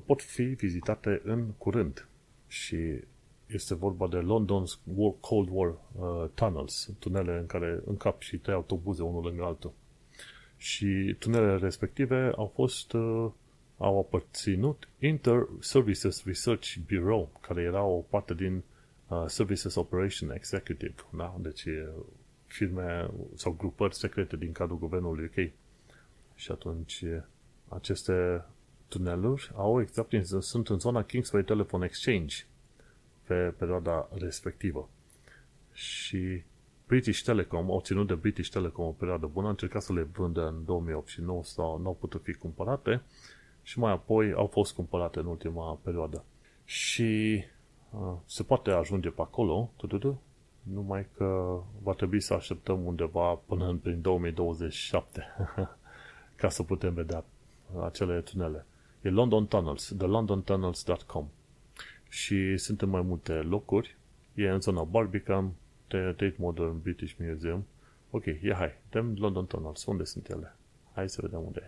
pot fi vizitate în curând. Și este vorba de London's War, Cold War uh, Tunnels, tunele în care încap și trei autobuze unul lângă altul. Și tunelele respective au fost, uh, au aparținut Inter-Services Research Bureau, care era o parte din uh, Services Operation Executive, da? Deci uh, firme sau grupări secrete din cadrul guvernului U K. Și atunci uh, aceste tuneluri au exact, sunt în zona Kingsway Telephone Exchange, pe perioada respectivă. Și British Telecom, au ținut de British Telecom o perioadă bună, a încercat să le vândă în două mii opt și nouă sau nu au putut fi cumpărate și mai apoi au fost cumpărate în ultima perioadă. Și uh, se poate ajunge pe acolo, tududu, numai că va trebui să așteptăm undeva până în prin două mii douăzeci și șapte ca să putem vedea acele tunele. E London Tunnels, the london tunnels dot com. Și sunt în mai multe locuri. E în zona Barbican, Tate Modern, British Museum. Ok, e hai. Dăm London Tunnels. Unde sunt ele? Hai să vedem unde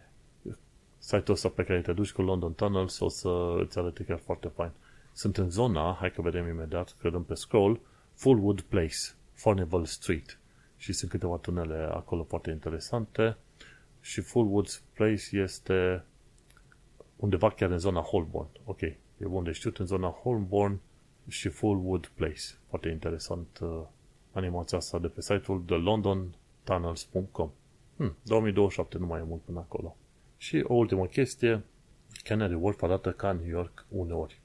e. Site-ul ăsta pe care te duci cu London Tunnels o să îți arăte chiar foarte fain. Sunt în zona, hai că vedem imediat, că dăm pe scroll, Fullwood Place, Furnival Street. Și sunt câteva tunele acolo foarte interesante. Și Fullwood Place este undeva chiar în zona Holborn. Ok. E bun de știut, în zona Holborn și Fullwood Place. Foarte interesant uh, animația asta de pe site-ul the london tunnels dot com. Hmm, două mii douăzeci și șapte, nu mai e mult până acolo. Și o ultimă chestie, Canary Wharf arată ca New York uneori.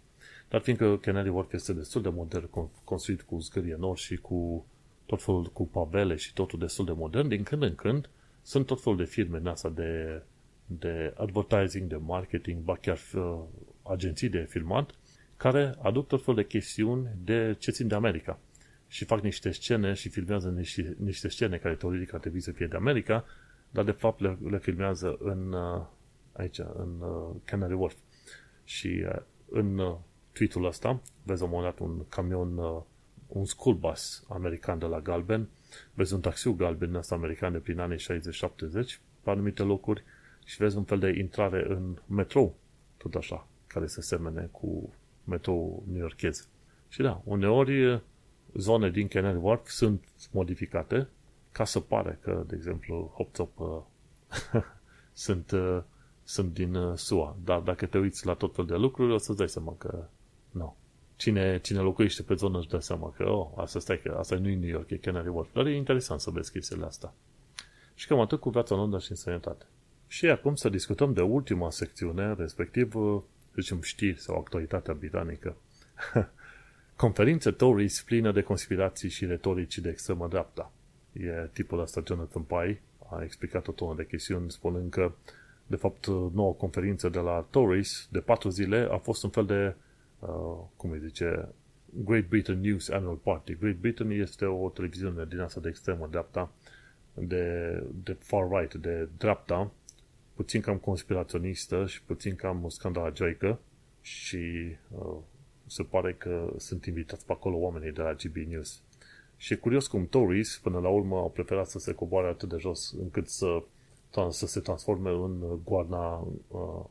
Dar fiindcă Canary Wharf este destul de modern, construit cu zgârie nori și cu tot felul cu pavele și totul destul de modern, din când în când sunt tot felul de firme din asta de, de advertising, de marketing, ba chiar uh, agenții de filmat, care aduc tot felul de chestiuni de ce țin de America. Și fac niște scene și filmează niște, niște scene care teoretic ar trebui să fie de America, dar de fapt le, le filmează în aici, în Canary Wharf. Și în tweet-ul ăsta, vezi un moment dat un camion, un school bus american de la galben, vezi un taxiu galben ăsta american de prin anii șaizeci șaptezeci, pe anumite locuri, și vezi un fel de intrare în metrou, tot așa, care se semene cu metrou new-yorkez. Și da, uneori zone din Canary Wharf sunt modificate ca să pare că, de exemplu, hop-top uh, sunt, uh, sunt din uh, S U A. Dar dacă te uiți la tot fel de lucruri, o să-ți dai seama că nu. Cine, cine locuiește pe zonă își dă seama că oh, asta, stai, că asta nu e New York, e Canary Wharf. Dar e interesant să vezi chestiile astea. Și cam atât cu viața în Londra și în sănătate. Și acum să discutăm de ultima secțiune, respectiv uh, să zicem, știri sau actualitatea britanică. Conferințe Tories plină de conspirații și retorici de extremă dreapta. E tipul ăsta, Jonathan Pye, a explicat o tonă de chestiuni, spunând că, de fapt, noua conferință de la Tories, de patru zile, a fost un fel de, uh, cum îi zice, Great Britain News Annual Party. Great Britain este o televiziune din asta de extremă dreapta, de, de far-right, de dreapta, puțin cam conspiraționistă și puțin cam scandalajoică și uh, se pare că sunt invitați pe acolo oamenii de la G B News. Și e curios cum Tories până la urmă au preferat să se coboare atât de jos încât să, să se transforme în goarna uh,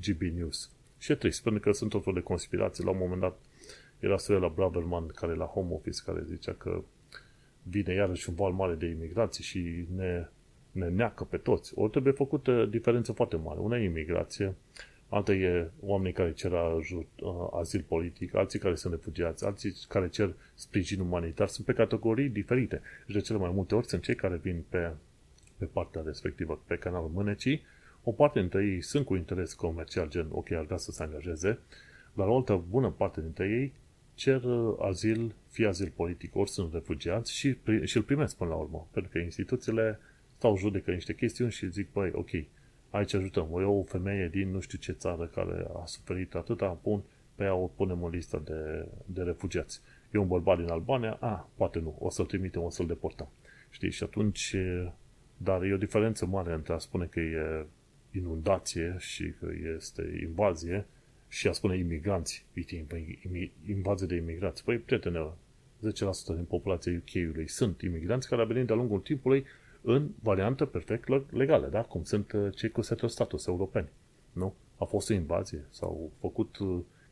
G B News. Și e trist, pentru că sunt tot felul de conspirații. La un moment dat Era Suela Braverman, care la Home Office, care zicea că vine iarăși un val mare de imigrație și ne, ne neacă pe toți. Ori trebuie făcută diferență foarte mare. Una e imigrație, alta e oamenii care cer ajut, azil politic, alții care sunt refugiați, alții care cer sprijin umanitar. Sunt pe categorii diferite. Și de cele mai multe ori sunt cei care vin pe, pe partea respectivă, pe canalul mânecii. O parte dintre ei sunt cu interes comercial, gen, ok, ar vrea să se angajeze, dar o altă bună parte dintre ei cer azil, fie azil politic, ori sunt refugiați și, și îl primesc până la urmă. Pentru că instituțiile stau, judecă niște chestiuni și zic, băi, ok, aici ajutăm. O, eu, o femeie din nu știu ce țară care a suferit atâta, pun, pe ea o punem în lista de, de refugiați. E un bărbat din Albania, a, poate nu, o să-l trimitem, o să-l deportăm. Știi, și atunci, dar e o diferență mare între a spune că e inundație și că este invazie și a spune imigranți, uite, invazie de imigrați. Păi, prietene, zece la sută din populația U K-ului sunt imigranți care au venit de-a lungul timpului în variantă perfect legală, da? Cum sunt cei cu setul status europeni, nu? A fost o invazie, s-au făcut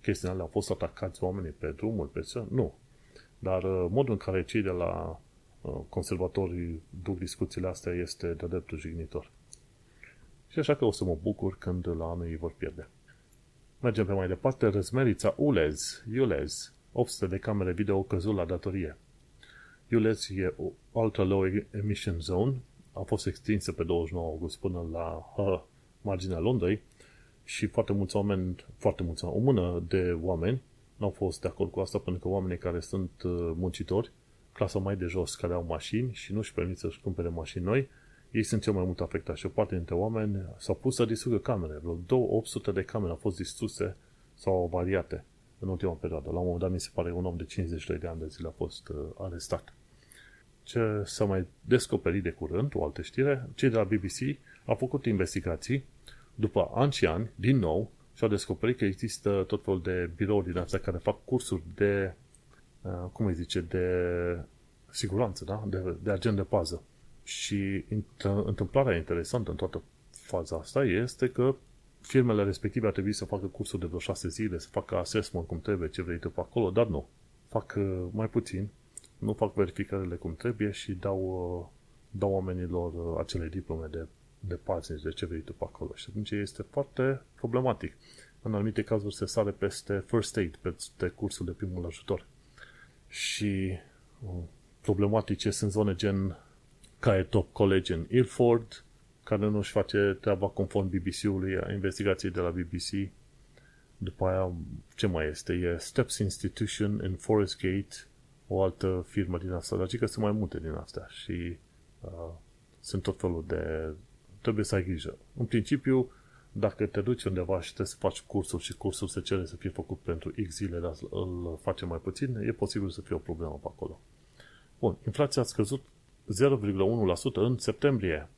chestiunile, au fost atacați oamenii pe drumuri, pe ce? Nu. Dar modul în care cei de la conservatorii duc discuțiile astea este de dreptul jignitor. Și așa că o să mă bucur când la anul îi vor pierde. Mergem pe mai departe. Răzmerița Ulez, Ulez, opt sute de camere video căzut la datorie. Ulez e Ultra Low Emission Zone, a fost extinsă pe douăzeci și nouă august până la uh, marginea Londrei și foarte mulți oameni, foarte mulți oameni, o mână de oameni n-au fost de acord cu asta, pentru că oamenii care sunt muncitori, clasa mai de jos, care au mașini și nu-și permit să-și cumpere mașini noi, ei sunt cel mai mult afectați și o parte dintre oameni s-au pus să distrugă camere. Vreo două sute opt sute de camere au fost distruse sau avariate în ultima perioadă. La un moment dat, mi se pare, un om de cincizeci și doi de ani de zile a fost uh, arestat. Ce s-a mai descoperit de curând, o altă știre, cei de la B B C au făcut investigații după ani și ani, din nou, și au descoperit că există tot felul de birouri din astea care fac cursuri de, uh, cum îi zice, de siguranță, da? de, de agent de pază. Și întâmplarea interesantă în toată faza asta este că firmele respective ar trebui să facă cursuri de vreo șase zile, să facă assessment cum trebuie, ce vrei tu pe acolo, dar nu. Fac mai puțin, nu fac verificările cum trebuie și dau, dau oamenilor acele diplome de, de paznici, de ce vrei tu pe acolo. Și atunci este foarte problematic. În anumite cazuri se sare peste first aid, peste cursul de primul ajutor. Și problematice sunt zone gen ca Top College în Ilford, care nu își face treaba conform B B C-ului, a investigației de la B B C. După aia, ce mai este? E Steps Institution în Forest Gate, o altă firmă din asta, dar zic că sunt mai multe din astea și uh, sunt tot felul de... Trebuie să ai grijă. În principiu, dacă te duci undeva și trebuie să faci cursuri și cursul se cere să fie făcut pentru X zile, dar îl face mai puțin, e posibil să fie o problemă pe acolo. Bun, inflația a scăzut zero virgulă unu la sută în septembrie.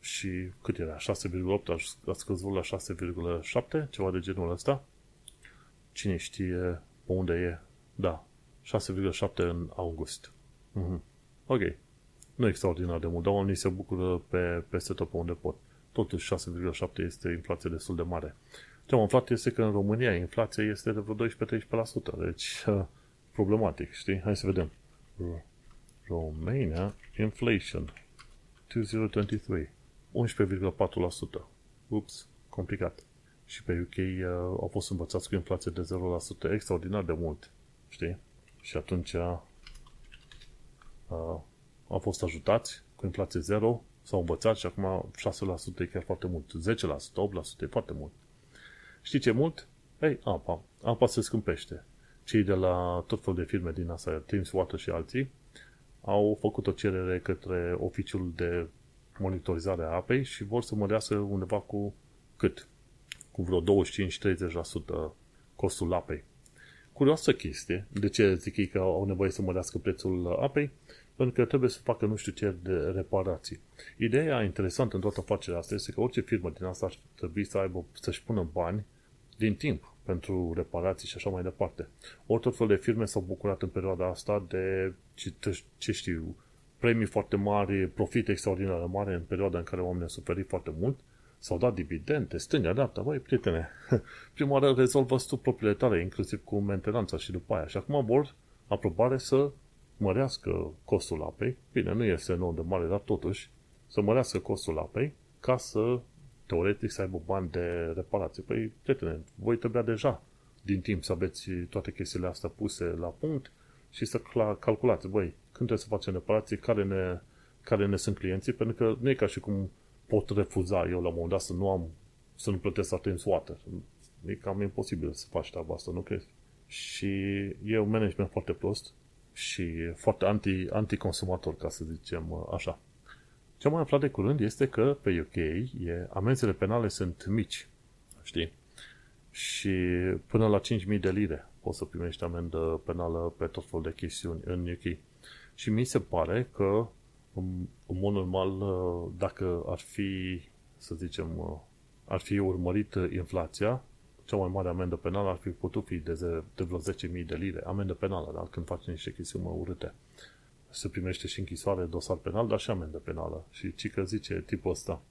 Și cât era? șase virgulă opt a scăzut la șase virgulă șapte, ceva de genul ăsta. Cine știe pe unde e? Da, șase virgulă șapte în august. Mm-hmm. Ok. Nu extraordinar de mult, dar oamenii se bucură pe, peste tot pe unde pot. Totuși șase virgulă șapte este inflație destul de mare. Ce am aflat este că în România inflația este de vreo doisprezece la treisprezece la sută. Deci, problematic, știi? Hai să vedem. Romania, inflation, două mii douăzeci și trei, unsprezece virgulă patru la sută. Ups, complicat. Și pe U K uh, au fost învățați cu inflație de zero la sută, extraordinar de mult, știi? Și atunci uh, au fost ajutați cu inflație zero, s-au învățat și acum șase la sută e chiar foarte mult, zece la sută, opt la sută e foarte mult. Știi ce mult? Ei, apa. Apa se scumpește. Cei de la tot felul de firme din asta, Thames Water și alții, au făcut o cerere către oficiul de monitorizare a apei și vor să mărească undeva cu cât? Cu vreo douăzeci și cinci la treizeci la sută costul apei. Curioasă chestie. De ce zic ei că au nevoie să mărească prețul apei? Pentru că trebuie să facă nu știu ce de reparații. Ideea interesantă în toată afacerea asta este că orice firmă din asta ar trebui să aibă, să-și pună bani din timp pentru reparații și așa mai departe. Ori tot fel de firme s-au bucurat în perioada asta de, ce știu, premii foarte mari, profit extraordinar de mare în perioada în care oamenii au suferit foarte mult S-au dat dividende, stânga, dreapta, băi, prietene, prima oară rezolvă-ți tu propriile tale, inclusiv cu mentenanța și după aia. Și acum vor aprobare să mărească costul apei, bine, nu este nou de mare, dar totuși, să mărească costul apei ca să, teoretic, să aibă bani de reparație. Păi, prietene, voi trebuia deja din timp să aveți toate chestiile astea puse la punct și să calculați, băi, când trebuie să facem reparații, care ne, care ne sunt clienții, pentru că nu e ca și cum pot refuza eu la un moment dat să nu am, să nu plătesc atenți water. E cam imposibil să faci treaba asta, nu crezi? Și e un management foarte prost și foarte anti, anticonsumator, ca să zicem așa. Ce am mai aflat de curând este că pe U K e, amenzile penale sunt mici, știi? Și până la cinci mii de lire poți să primești amendă penală pe tot felul de chestiuni în U K. Și mi se pare că în mod normal, dacă ar fi, să zicem, ar fi urmărit inflația, cea mai mare amendă penală ar fi putut fi de, ze- de vreo zece mii de lire. Amendă penală, dar când faci niște chestiuni urâte. Se primește și închisoare, dosar penal, dar și amendă penală. Și ci că zice tipul ăsta,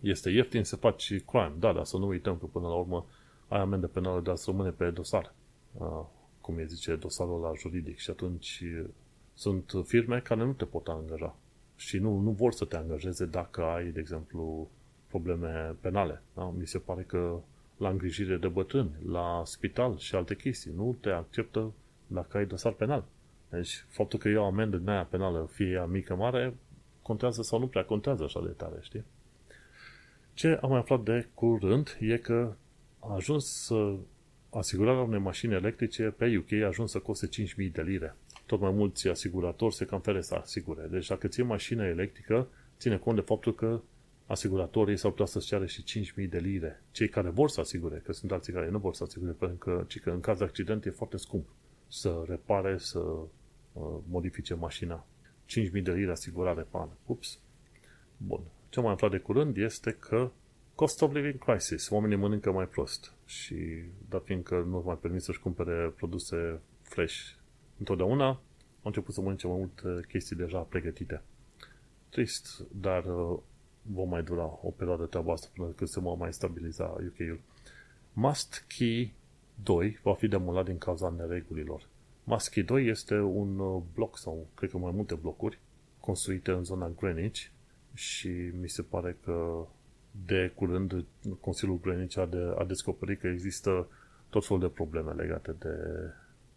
este ieftin să faci crime. Da, dar să nu uităm că până la urmă ai amendă penală, dar să rămâne pe dosar. Cum e zice dosarul ăla juridic. Și atunci sunt firme care nu te pot angaja. Și nu, nu vor să te angajeze dacă ai, de exemplu, probleme penale. Da? Mi se pare că la îngrijire de bătrâni, la spital și alte chestii, nu te acceptă dacă ai dosar penal. Deci, faptul că eu amendă din aia penală, fie ea mică, mare, contează sau nu prea contează așa de tare, știi? Ce am mai aflat de curând e că a ajuns asigurarea unei mașini electrice pe U K a ajuns să coste cinci mii de lire. Tot mai mulți asiguratori se cam fere să asigure. Deci dacă ții mașină electrică, ține cont de faptul că asiguratorii s-ar putea să-ți ceară și cinci mii de lire. Cei care vor să asigure, că sunt alții care nu vor să asigure, pentru că, ci că în caz de accident e foarte scump să repare, să uh, modifice mașina. cinci mii de lire asigurare pe an. Ups. Bun. Ce am mai aflat de curând este că cost of living crisis. Oamenii mănâncă mai prost. Și dat fiindcă nu mai permit să-și cumpere produse fresh întotdeauna, au început să mănânce mai mult chestii deja pregătite. Trist, dar va mai dura o perioadă treaba asta până când se va mai stabiliza U K-ul. Mast Quay doi va fi demolat din cauza neregulilor. Mast Quay doi este un bloc sau cred că mai multe blocuri construite în zona Greenwich și mi se pare că de curând Consiliul Greenwich a, de, a descoperit că există tot felul de probleme legate de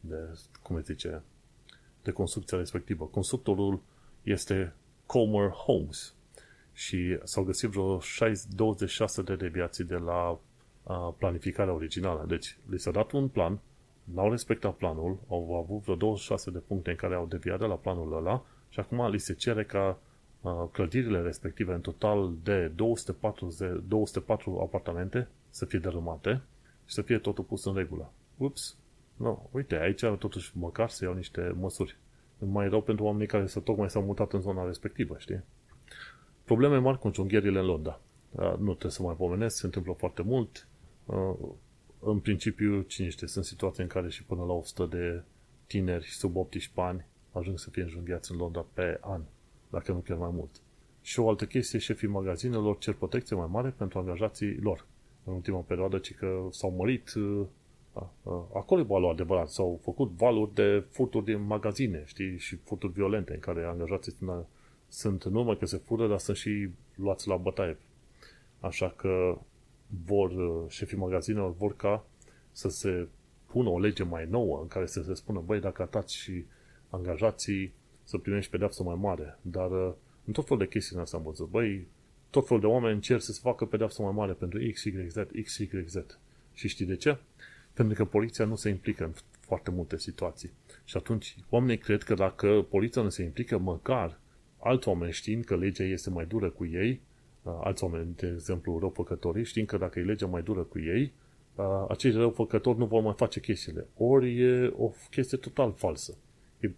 de, cum îi zice, de construcția respectivă. Constructorul este Comer Homes și s-au găsit vreo douăzeci și șase de deviații de la a, planificarea originală. Deci, li s-a dat un plan, n-au respectat planul, au avut vreo douăzeci și șase de puncte în care au deviat de la planul ăla și acum li se cere ca a, clădirile respective, în total de două sute patru apartamente, să fie derâmate și să fie totul pus în regulă. Ups! No, uite, aici totuși măcar se iau niște măsuri. Mai rău pentru oamenii care s-au tocmai s-au mutat în zona respectivă, știi? Probleme mari cu înjunghierile în Londra. Nu trebuie să mai pomenesc, se întâmplă foarte mult. În principiu, cine știe, sunt situații în care și până la o sută de tineri sub optsprezece ani ajung să fie înjunghiați în Londra pe an, dacă nu chiar mai mult. Și o altă chestie, șefii magazinelor cer protecție mai mare pentru angajații lor. În ultima perioadă, ci că s-au mărit. Acolo e valul adevărat. S-au făcut valuri de furturi din magazine, știi, și furturi violente în care angajații sunt nu numai că se fură, dar sunt și luați la bătaie. Așa că vor, șefii magazinelor vor ca să se pună o lege mai nouă în care să se spună, băi, dacă ataci și angajații să primești pedeapsă mai mare. Dar în tot felul de chestii asta am văzut, băi, tot felul de oameni încerc să se facă pedeapsă mai mare pentru X Y Z. Și știi de ce? Pentru că poliția nu se implică în foarte multe situații. Și atunci oamenii cred că dacă poliția nu se implică, măcar alți oameni știind că legea este mai dură cu ei, alți oameni, de exemplu, răufăcătorii, știind că dacă e legea mai dură cu ei, acești răufăcători nu vor mai face chestiile. Ori e o chestie total falsă. E,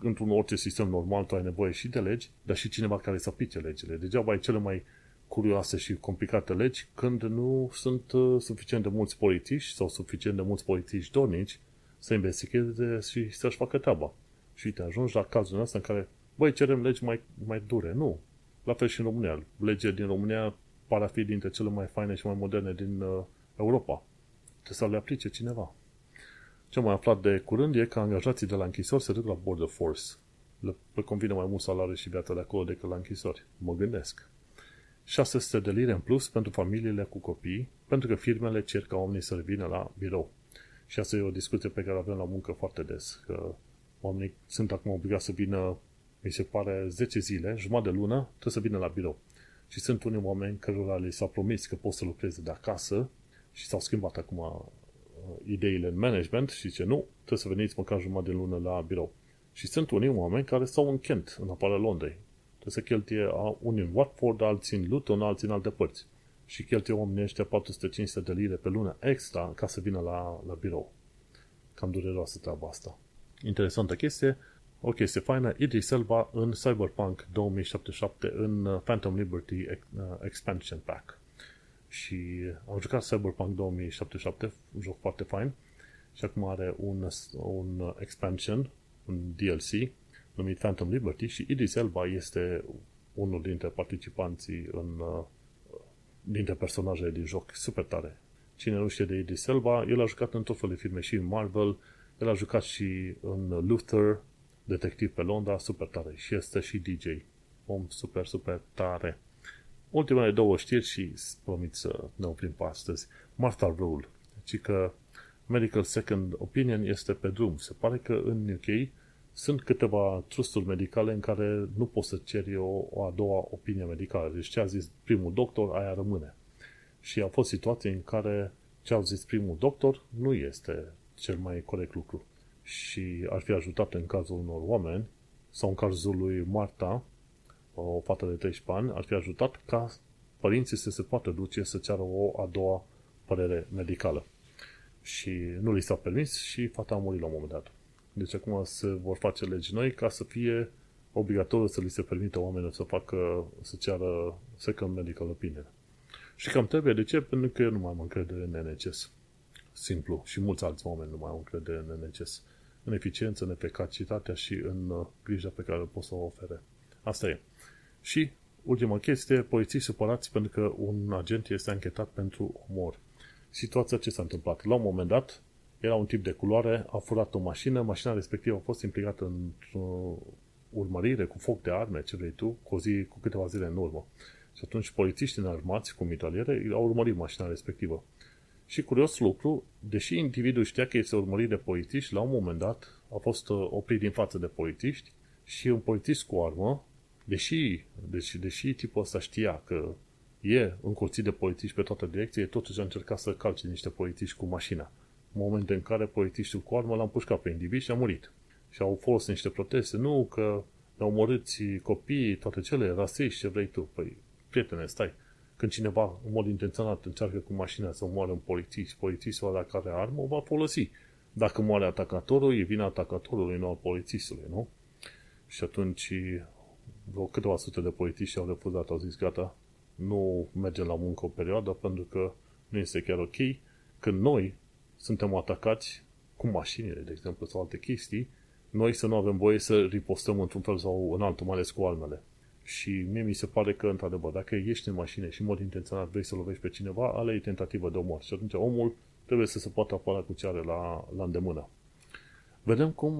într-un orice sistem normal tu ai nevoie și de legi, dar și cineva care să aplice legile. Degeaba ai cele mai curioase și complicate legi când nu sunt suficient de mulți polițiști sau suficient de mulți polițiști dornici să investigheze și să-și facă treaba. Și uite, ajungi la cazul ăsta în care, băi, cerem legi mai, mai dure. Nu. La fel și în România. Legea din România par a fi dintre cele mai faine și mai moderne din uh, Europa. Trebuie să le aplice cineva. Ce am mai aflat de curând e că angajații de la închisori se duc la Border Force. Le, le convine mai mult salariul și viața de acolo decât la închisori. Mă gândesc. șase sute de lire în plus pentru familiile cu copii, pentru că firmele cer ca oamenii să revină la birou. Și asta e o discuție pe care avem la muncă foarte des, că oamenii sunt acum obligați să vină, mi se pare, zece zile, jumătate de lună, trebuie să vină la birou. Și sunt unii oameni cărora li s-a promis că pot să lucreze de acasă și s-au schimbat acum ideile în management și zice, nu, trebuie să veniți măcar jumătate de lună la birou. Și sunt unii oameni care stau în Kent, în afara Londrei. Trebuie să cheltuie unii în Watford, alții în Luton, alții în alte părți. Și cheltuie oamenii ăștia patru sute cincizeci de lire pe lună extra ca să vină la, la birou. Cam dureroasă treaba asta. Interesantă chestie. O chestie faină. Idris Elba în Cyberpunk două mii șaptezeci și șapte în Phantom Liberty Expansion Pack. Și am jucat Cyberpunk două mii șaptezeci și șapte, un joc foarte fain. Și acum are un, un expansion, un D L C, numit Phantom Liberty și Idris Elba este unul dintre participanții în, dintre personajele din joc. Super tare. Cine nu știe de Idris Elba, el a jucat în tot felul de filme și în Marvel, el a jucat și în Luther, detectiv pe Londra, super tare. Și este și D J. Om super, super tare. Ultimele două știri și promit să ne oprim pe astăzi. Martha Rule. Deci că Medical Second Opinion este pe drum. Se pare că în U K sunt câteva trusturi medicale în care nu poți să ceri o, o a doua opinie medicală. Deci ce a zis primul doctor, aia rămâne. Și au fost situații în care ce a zis primul doctor nu este cel mai corect lucru. Și ar fi ajutat în cazul unor oameni, sau în cazul lui Marta, o fată de treisprezece ani, ar fi ajutat ca părinții să se poată duce să ceară o a doua părere medicală. Și nu li s-a permis și fata a murit la un moment dat. Deci acum se vor face legi noi ca să fie obligatoriu să li se permită oamenilor să facă, să ceară second medical opinion. Și cam trebuie. De ce? Pentru că eu nu mai am încredere în N H S. Simplu. Și mulți alți oameni nu mai au încredere în N H S. În eficiență, în eficacitatea și în grija pe care o pot să o ofere. Asta e. Și ultima chestie, polițiști supărați pentru că un agent este anchetat pentru omor. Situația ce s-a întâmplat? La un moment dat, era un tip de culoare, a furat o mașină, mașina respectivă a fost implicată în urmărire cu foc de arme, ce vrei tu, cu, zi, cu câteva zile în urmă. Și atunci polițiștii înarmați cu mitraliere au urmărit mașina respectivă. Și curios lucru, deși individul știa că este urmărit de polițiști, la un moment dat a fost oprit din față de polițiști și un polițist cu armă, deși, deși, deși tipul ăsta știa că e încolțit de polițiști pe toată direcție, totuși a încercat să calce niște polițiști cu mașina. Moment în care polițiștii cu armă l-au împușcat pe individ și a murit. Și au fost niște proteste, nu că ne-au omorâți copiii, toate cele, rasiști, ce vrei tu. Păi, prietene, stai. Când cineva, în mod intenționat, încearcă cu mașina să moară un polițist, polițistul ăla care are armă o va folosi. Dacă moare atacatorul, e vina atacatorului, nu al polițistului, nu? Și atunci, vreo câteva sute de polițiști au refuzat, au zis, gata, nu mergem la muncă o perioadă, pentru că nu este chiar ok când noi suntem atacați cu mașinile, de exemplu, sau alte chestii, noi să nu avem voie să ripostăm într-un fel sau în altul, mai ales cu armele. Și mie mi se pare că, într-adevăr, dacă ești în mașină și în mod intenționat vrei să lovești pe cineva, alea e tentativă de omor. Și atunci omul trebuie să se poată apăra cu ce are la, la îndemână. Vedem cum,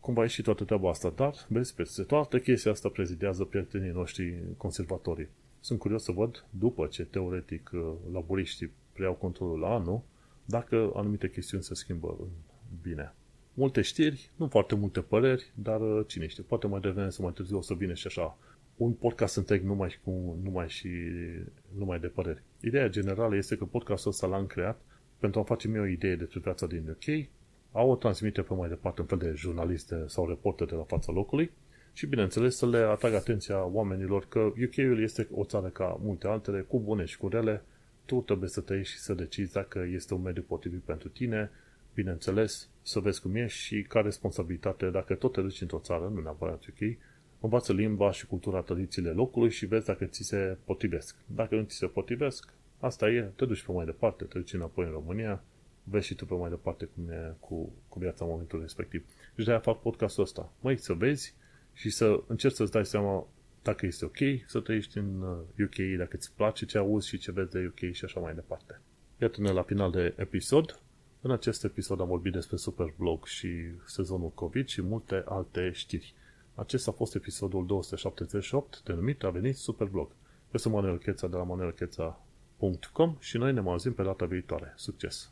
cum va ieși toată treaba asta, dar, vezi, peste toată chestia asta prezidează prietenii noștri conservatorii. Sunt curios să văd, după ce, teoretic, laburiștii preiau controlul la anul, dacă anumite chestiuni se schimbă bine. Multe știri, nu foarte multe păreri, dar cine știe, poate mai devine să mai târziu o să vină și așa un podcast întreg numai și, cu, numai și numai de păreri. Ideea generală este că podcastul ăsta l-am creat pentru a face mie o idee despre viața din U K, a o transmite pe mai departe în fel de jurnaliste sau reporteri de la fața locului și, bineînțeles, să le atrag atenția oamenilor că U K-ul este o țară ca multe altele, cu bune și cu rele. Tu trebuie să trăiești și să decizi dacă este un mediu potrivit pentru tine, bineînțeles, să vezi cum ești și ca responsabilitate, dacă tot te duci într-o țară, nu neapărat ok, învață limba și cultura, tradițiile locului și vezi dacă ți se potrivesc. Dacă nu ți se potrivesc, asta e, te duci pe mai departe, te duci înapoi în România, vezi și tu pe mai departe cum e cu, cu viața în momentul respectiv. Și de-aia fac podcastul ăsta. Măi, să vezi și să încerci să-ți dai seama dacă este ok să trăiești în U K, dacă îți place ce auzi și ce vezi de U K și așa mai departe. Iată-ne la final de episod. În acest episod am vorbit despre SuperBlog și sezonul COVID și multe alte știri. Acesta a fost episodul două sute șaptezeci și opt, denumit A venit SuperBlog. Eu sunt Manuel Cheța de la manuel cheța punct com și noi ne mai auzim pe data viitoare. Succes!